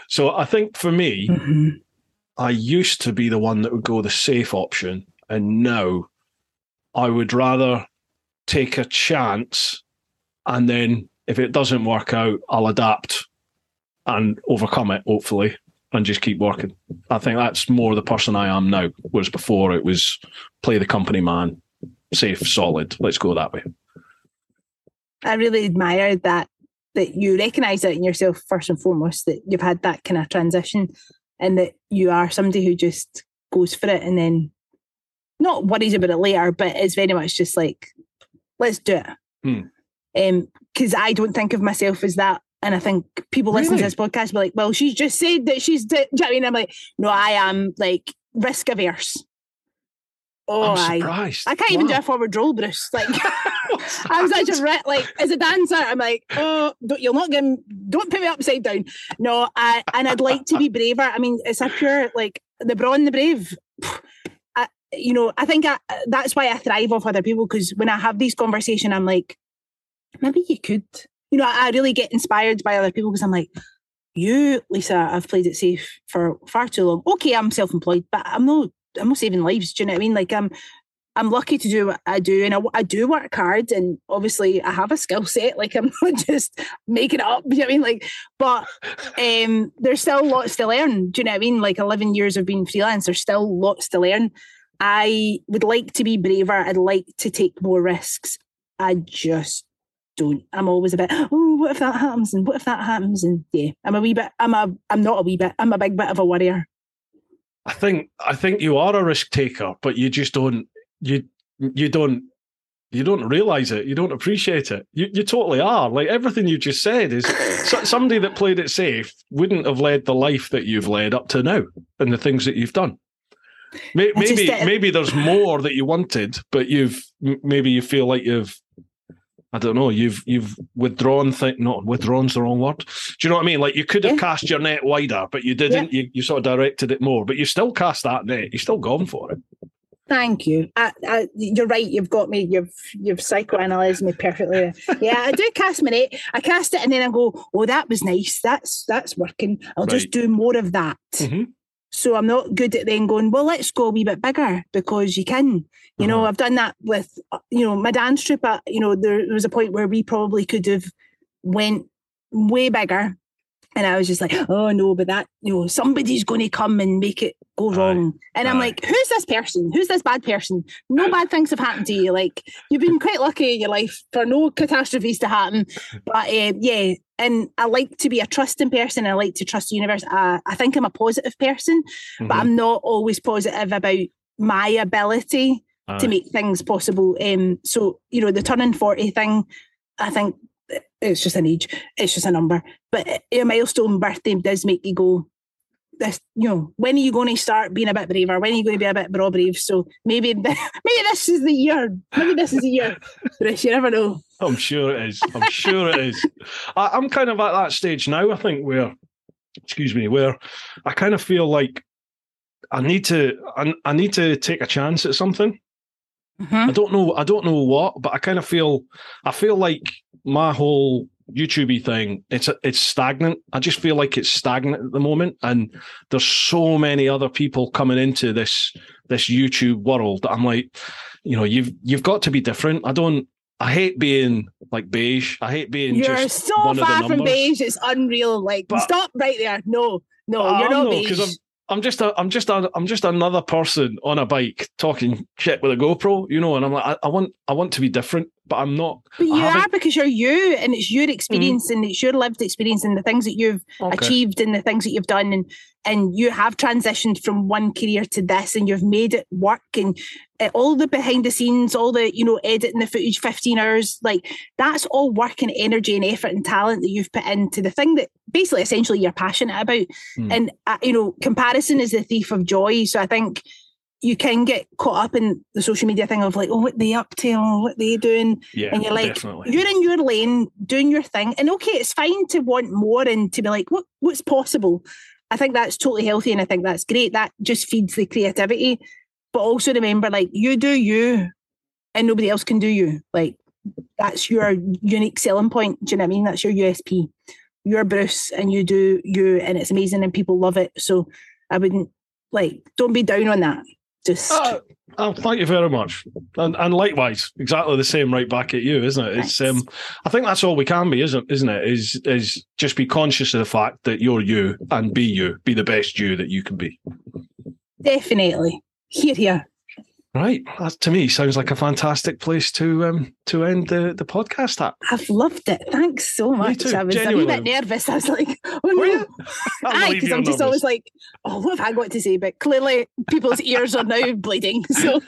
So I think for me, mm-hmm. I used to be the one that would go the safe option, and now I would rather take a chance, and then if it doesn't work out, I'll adapt and overcome it, hopefully, and just keep working. I think that's more the person I am now, whereas before it was play the company man, safe, solid, let's go that way. I really admire that, that you recognise that in yourself first and foremost, that you've had that kind of transition and that you are somebody who just goes for it and then not worries about it later, but it's very much just like, let's do it. Because hmm. um, I don't think of myself as that. And I think people listening really? to this podcast will be like, well, she just said that she's... Do you know what I mean? I'm like, no, I am like risk averse. Oh, I'm surprised. I, I can't wow. even do a forward roll, Bruce. Like, I'm such a rit. Like, as a dancer, I'm like, oh, don't, you'll not get, don't put me upside down. No, I, and I'd like to be braver. I mean, it's a pure, like, the Braw and the Brave. I, you know, I think I, that's why I thrive off other people, because when I have these conversations, I'm like, maybe you could. You know, I really get inspired by other people because I'm like, you, Lisa, I've played it safe for far too long. Okay, I'm self-employed, but I'm not, I'm not saving lives. Do you know what I mean? Like, I'm, I'm lucky to do what I do, and I, I do work hard, and obviously I have a skill set. Like, I'm not just making it up. Do you know what I mean? Like, but um, there's still lots to learn. Do you know what I mean? Like, eleven years of being freelance, there's still lots to learn. I would like to be braver. I'd like to take more risks. I just don't. I'm always a bit, oh, what if that happens? And what if that happens? And yeah, I'm a wee bit, I'm a, I'm not a wee bit, I'm a big bit of a worrier. I think, I think you are a risk taker, but you just don't, you, you don't, you don't realize it. You don't appreciate it. You, you totally are. Like, everything you just said is somebody that played it safe wouldn't have led the life that you've led up to now and the things that you've done. Maybe, maybe, maybe there's more that you wanted, but you've, maybe you feel like you've, I don't know, you've you've withdrawn, th- not withdrawn's the wrong word. Do you know what I mean? Like, you could have yeah. cast your net wider, but you didn't, yeah. you, you sort of directed it more, but you still cast that net, you're still gone for it. Thank you. I, I, you're right, you've got me, you've you've psychoanalyzed me perfectly. Yeah, I do cast my net, I cast it and then I go, oh, that was nice, that's, that's working, I'll right. just do more of that. Mm-hmm. So I'm not good at then going, well, let's go a wee bit bigger because you can. You know, I've done that with, you know, my dance troupe. At, you know, there was a point where we probably could have went way bigger. And I was just like, oh, no, but that, you know, somebody's going to come and make it go wrong. Aye. And I'm Aye. like, who's this person? Who's this bad person? No Aye. bad things have happened to you. Like, you've been quite lucky in your life for no catastrophes to happen. But uh, yeah, and I like to be a trusting person. I like to trust the universe. I, I think I'm a positive person, mm-hmm. but I'm not always positive about my ability Aye. to make things possible. Um, so, you know, the turning forty thing, I think, it's just an age, it's just a number, but a milestone birthday does make you go, this, you know, when are you going to start being a bit braver? When are you going to be a bit braw brave? So maybe maybe this is the year maybe this is the year Bruce, you never know. I'm sure it is I'm sure it is I, I'm kind of at that stage now, I think, where excuse me where I kind of feel like I need to I, I need to take a chance at something. Mm-hmm. I don't know. I don't know what, but I kind of feel. I feel like my whole YouTubey thing. It's a, it's stagnant. I just feel like it's stagnant at the moment, and there's so many other people coming into this this YouTube world that I'm like, you know, you've you've got to be different. I don't. I hate being like beige. I hate being. You're just so one far of the from beige. It's unreal. Like, but, stop right there. No, no, I you're not beige. I'm just a, I'm just a, I'm just another person on a bike talking shit with a GoPro, you know. And I'm like, I, I want, I want to be different, but I'm not. But you are, because you're you, and it's your experience, mm. and it's your lived experience, and the things that you've okay. achieved, and the things that you've done, and and you have transitioned from one career to this, and you've made it work, and uh, all the behind the scenes, all the you know editing the footage, fifteen hours, like that's all work and energy and effort and talent that you've put into the thing that basically, essentially, you're passionate about. Mm. And uh, you know, comparison is the thief of joy. So I think you can get caught up in the social media thing of like, oh, what they up to, oh, what they doing, yeah, and you're like, definitely. You're in your lane, doing your thing, and okay, it's fine to want more and to be like, what, what's possible? I think that's totally healthy, and I think that's great. That just feeds the creativity. But also remember, like, you do you and nobody else can do you. Like, that's your unique selling point. Do you know what I mean? That's your U S P. You're Bruce and you do you, and it's amazing and people love it. So I wouldn't, like, don't be down on that. Just oh, oh, thank you very much. And and likewise, exactly the same right back at you, isn't it? It's nice. um I think that's all we can be, isn't isn't it? Is is just be conscious of the fact that you're you and be you, be the best you that you can be. Definitely. Here, here. Right. That to me sounds like a fantastic place to um to end the, the podcast at. I've loved it. Thanks so much. I was Genuinely. a wee bit nervous. I was like, oh no. Aye, because I'm nervous. Just always like, oh, what have I got to say? But clearly people's ears are now bleeding. So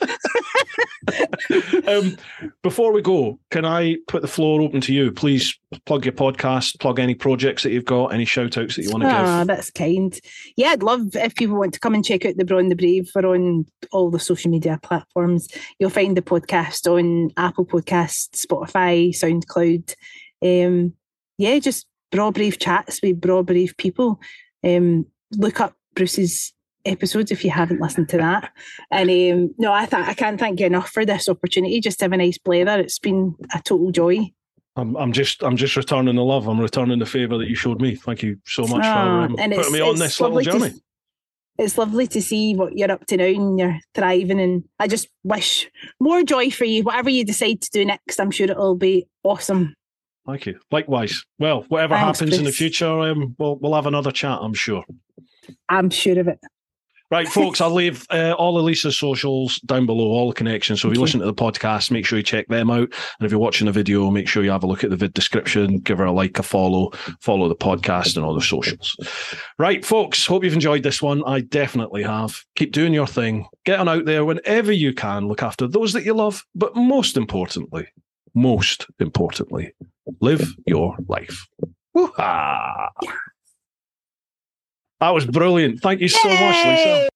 um, before we go, can I put the floor open to you? Please plug your podcast, plug any projects that you've got, any shout outs that you want to ah, give. Ah, that's kind. Yeah, I'd love if people want to come and check out the Braw and the Brave. We're on all the social media platforms. platforms. You'll find the podcast on Apple Podcasts, Spotify, SoundCloud. Um, yeah, just Braw Brave chats with Braw Brave people. Um, look up Bruce's episodes if you haven't listened to that. And um, no, I th- I can't thank you enough for this opportunity. Just to have a nice blather. It's been a total joy. I'm, I'm just, I'm just returning the love. I'm returning the favour that you showed me. Thank you so much ah, for um, putting me on this little journey. To- It's lovely to see what you're up to now and you're thriving, and I just wish more joy for you. Whatever you decide to do next, I'm sure it'll be awesome. Thank you. Likewise. Well, whatever Thanks, happens Bruce. in the future, um, we'll, we'll have another chat, I'm sure. I'm sure of it. Right, folks, I'll leave uh, all of Lisa's socials down below, all the connections. So if you listen to the podcast, make sure you check them out. And if you're watching the video, make sure you have a look at the vid description, give her a like, a follow, follow the podcast and all the socials. Right, folks, hope you've enjoyed this one. I definitely have. Keep doing your thing. Get on out there whenever you can. Look after those that you love. But most importantly, most importantly, live your life. Woo-ha! That was brilliant. Thank you so Yay! much, Lisa.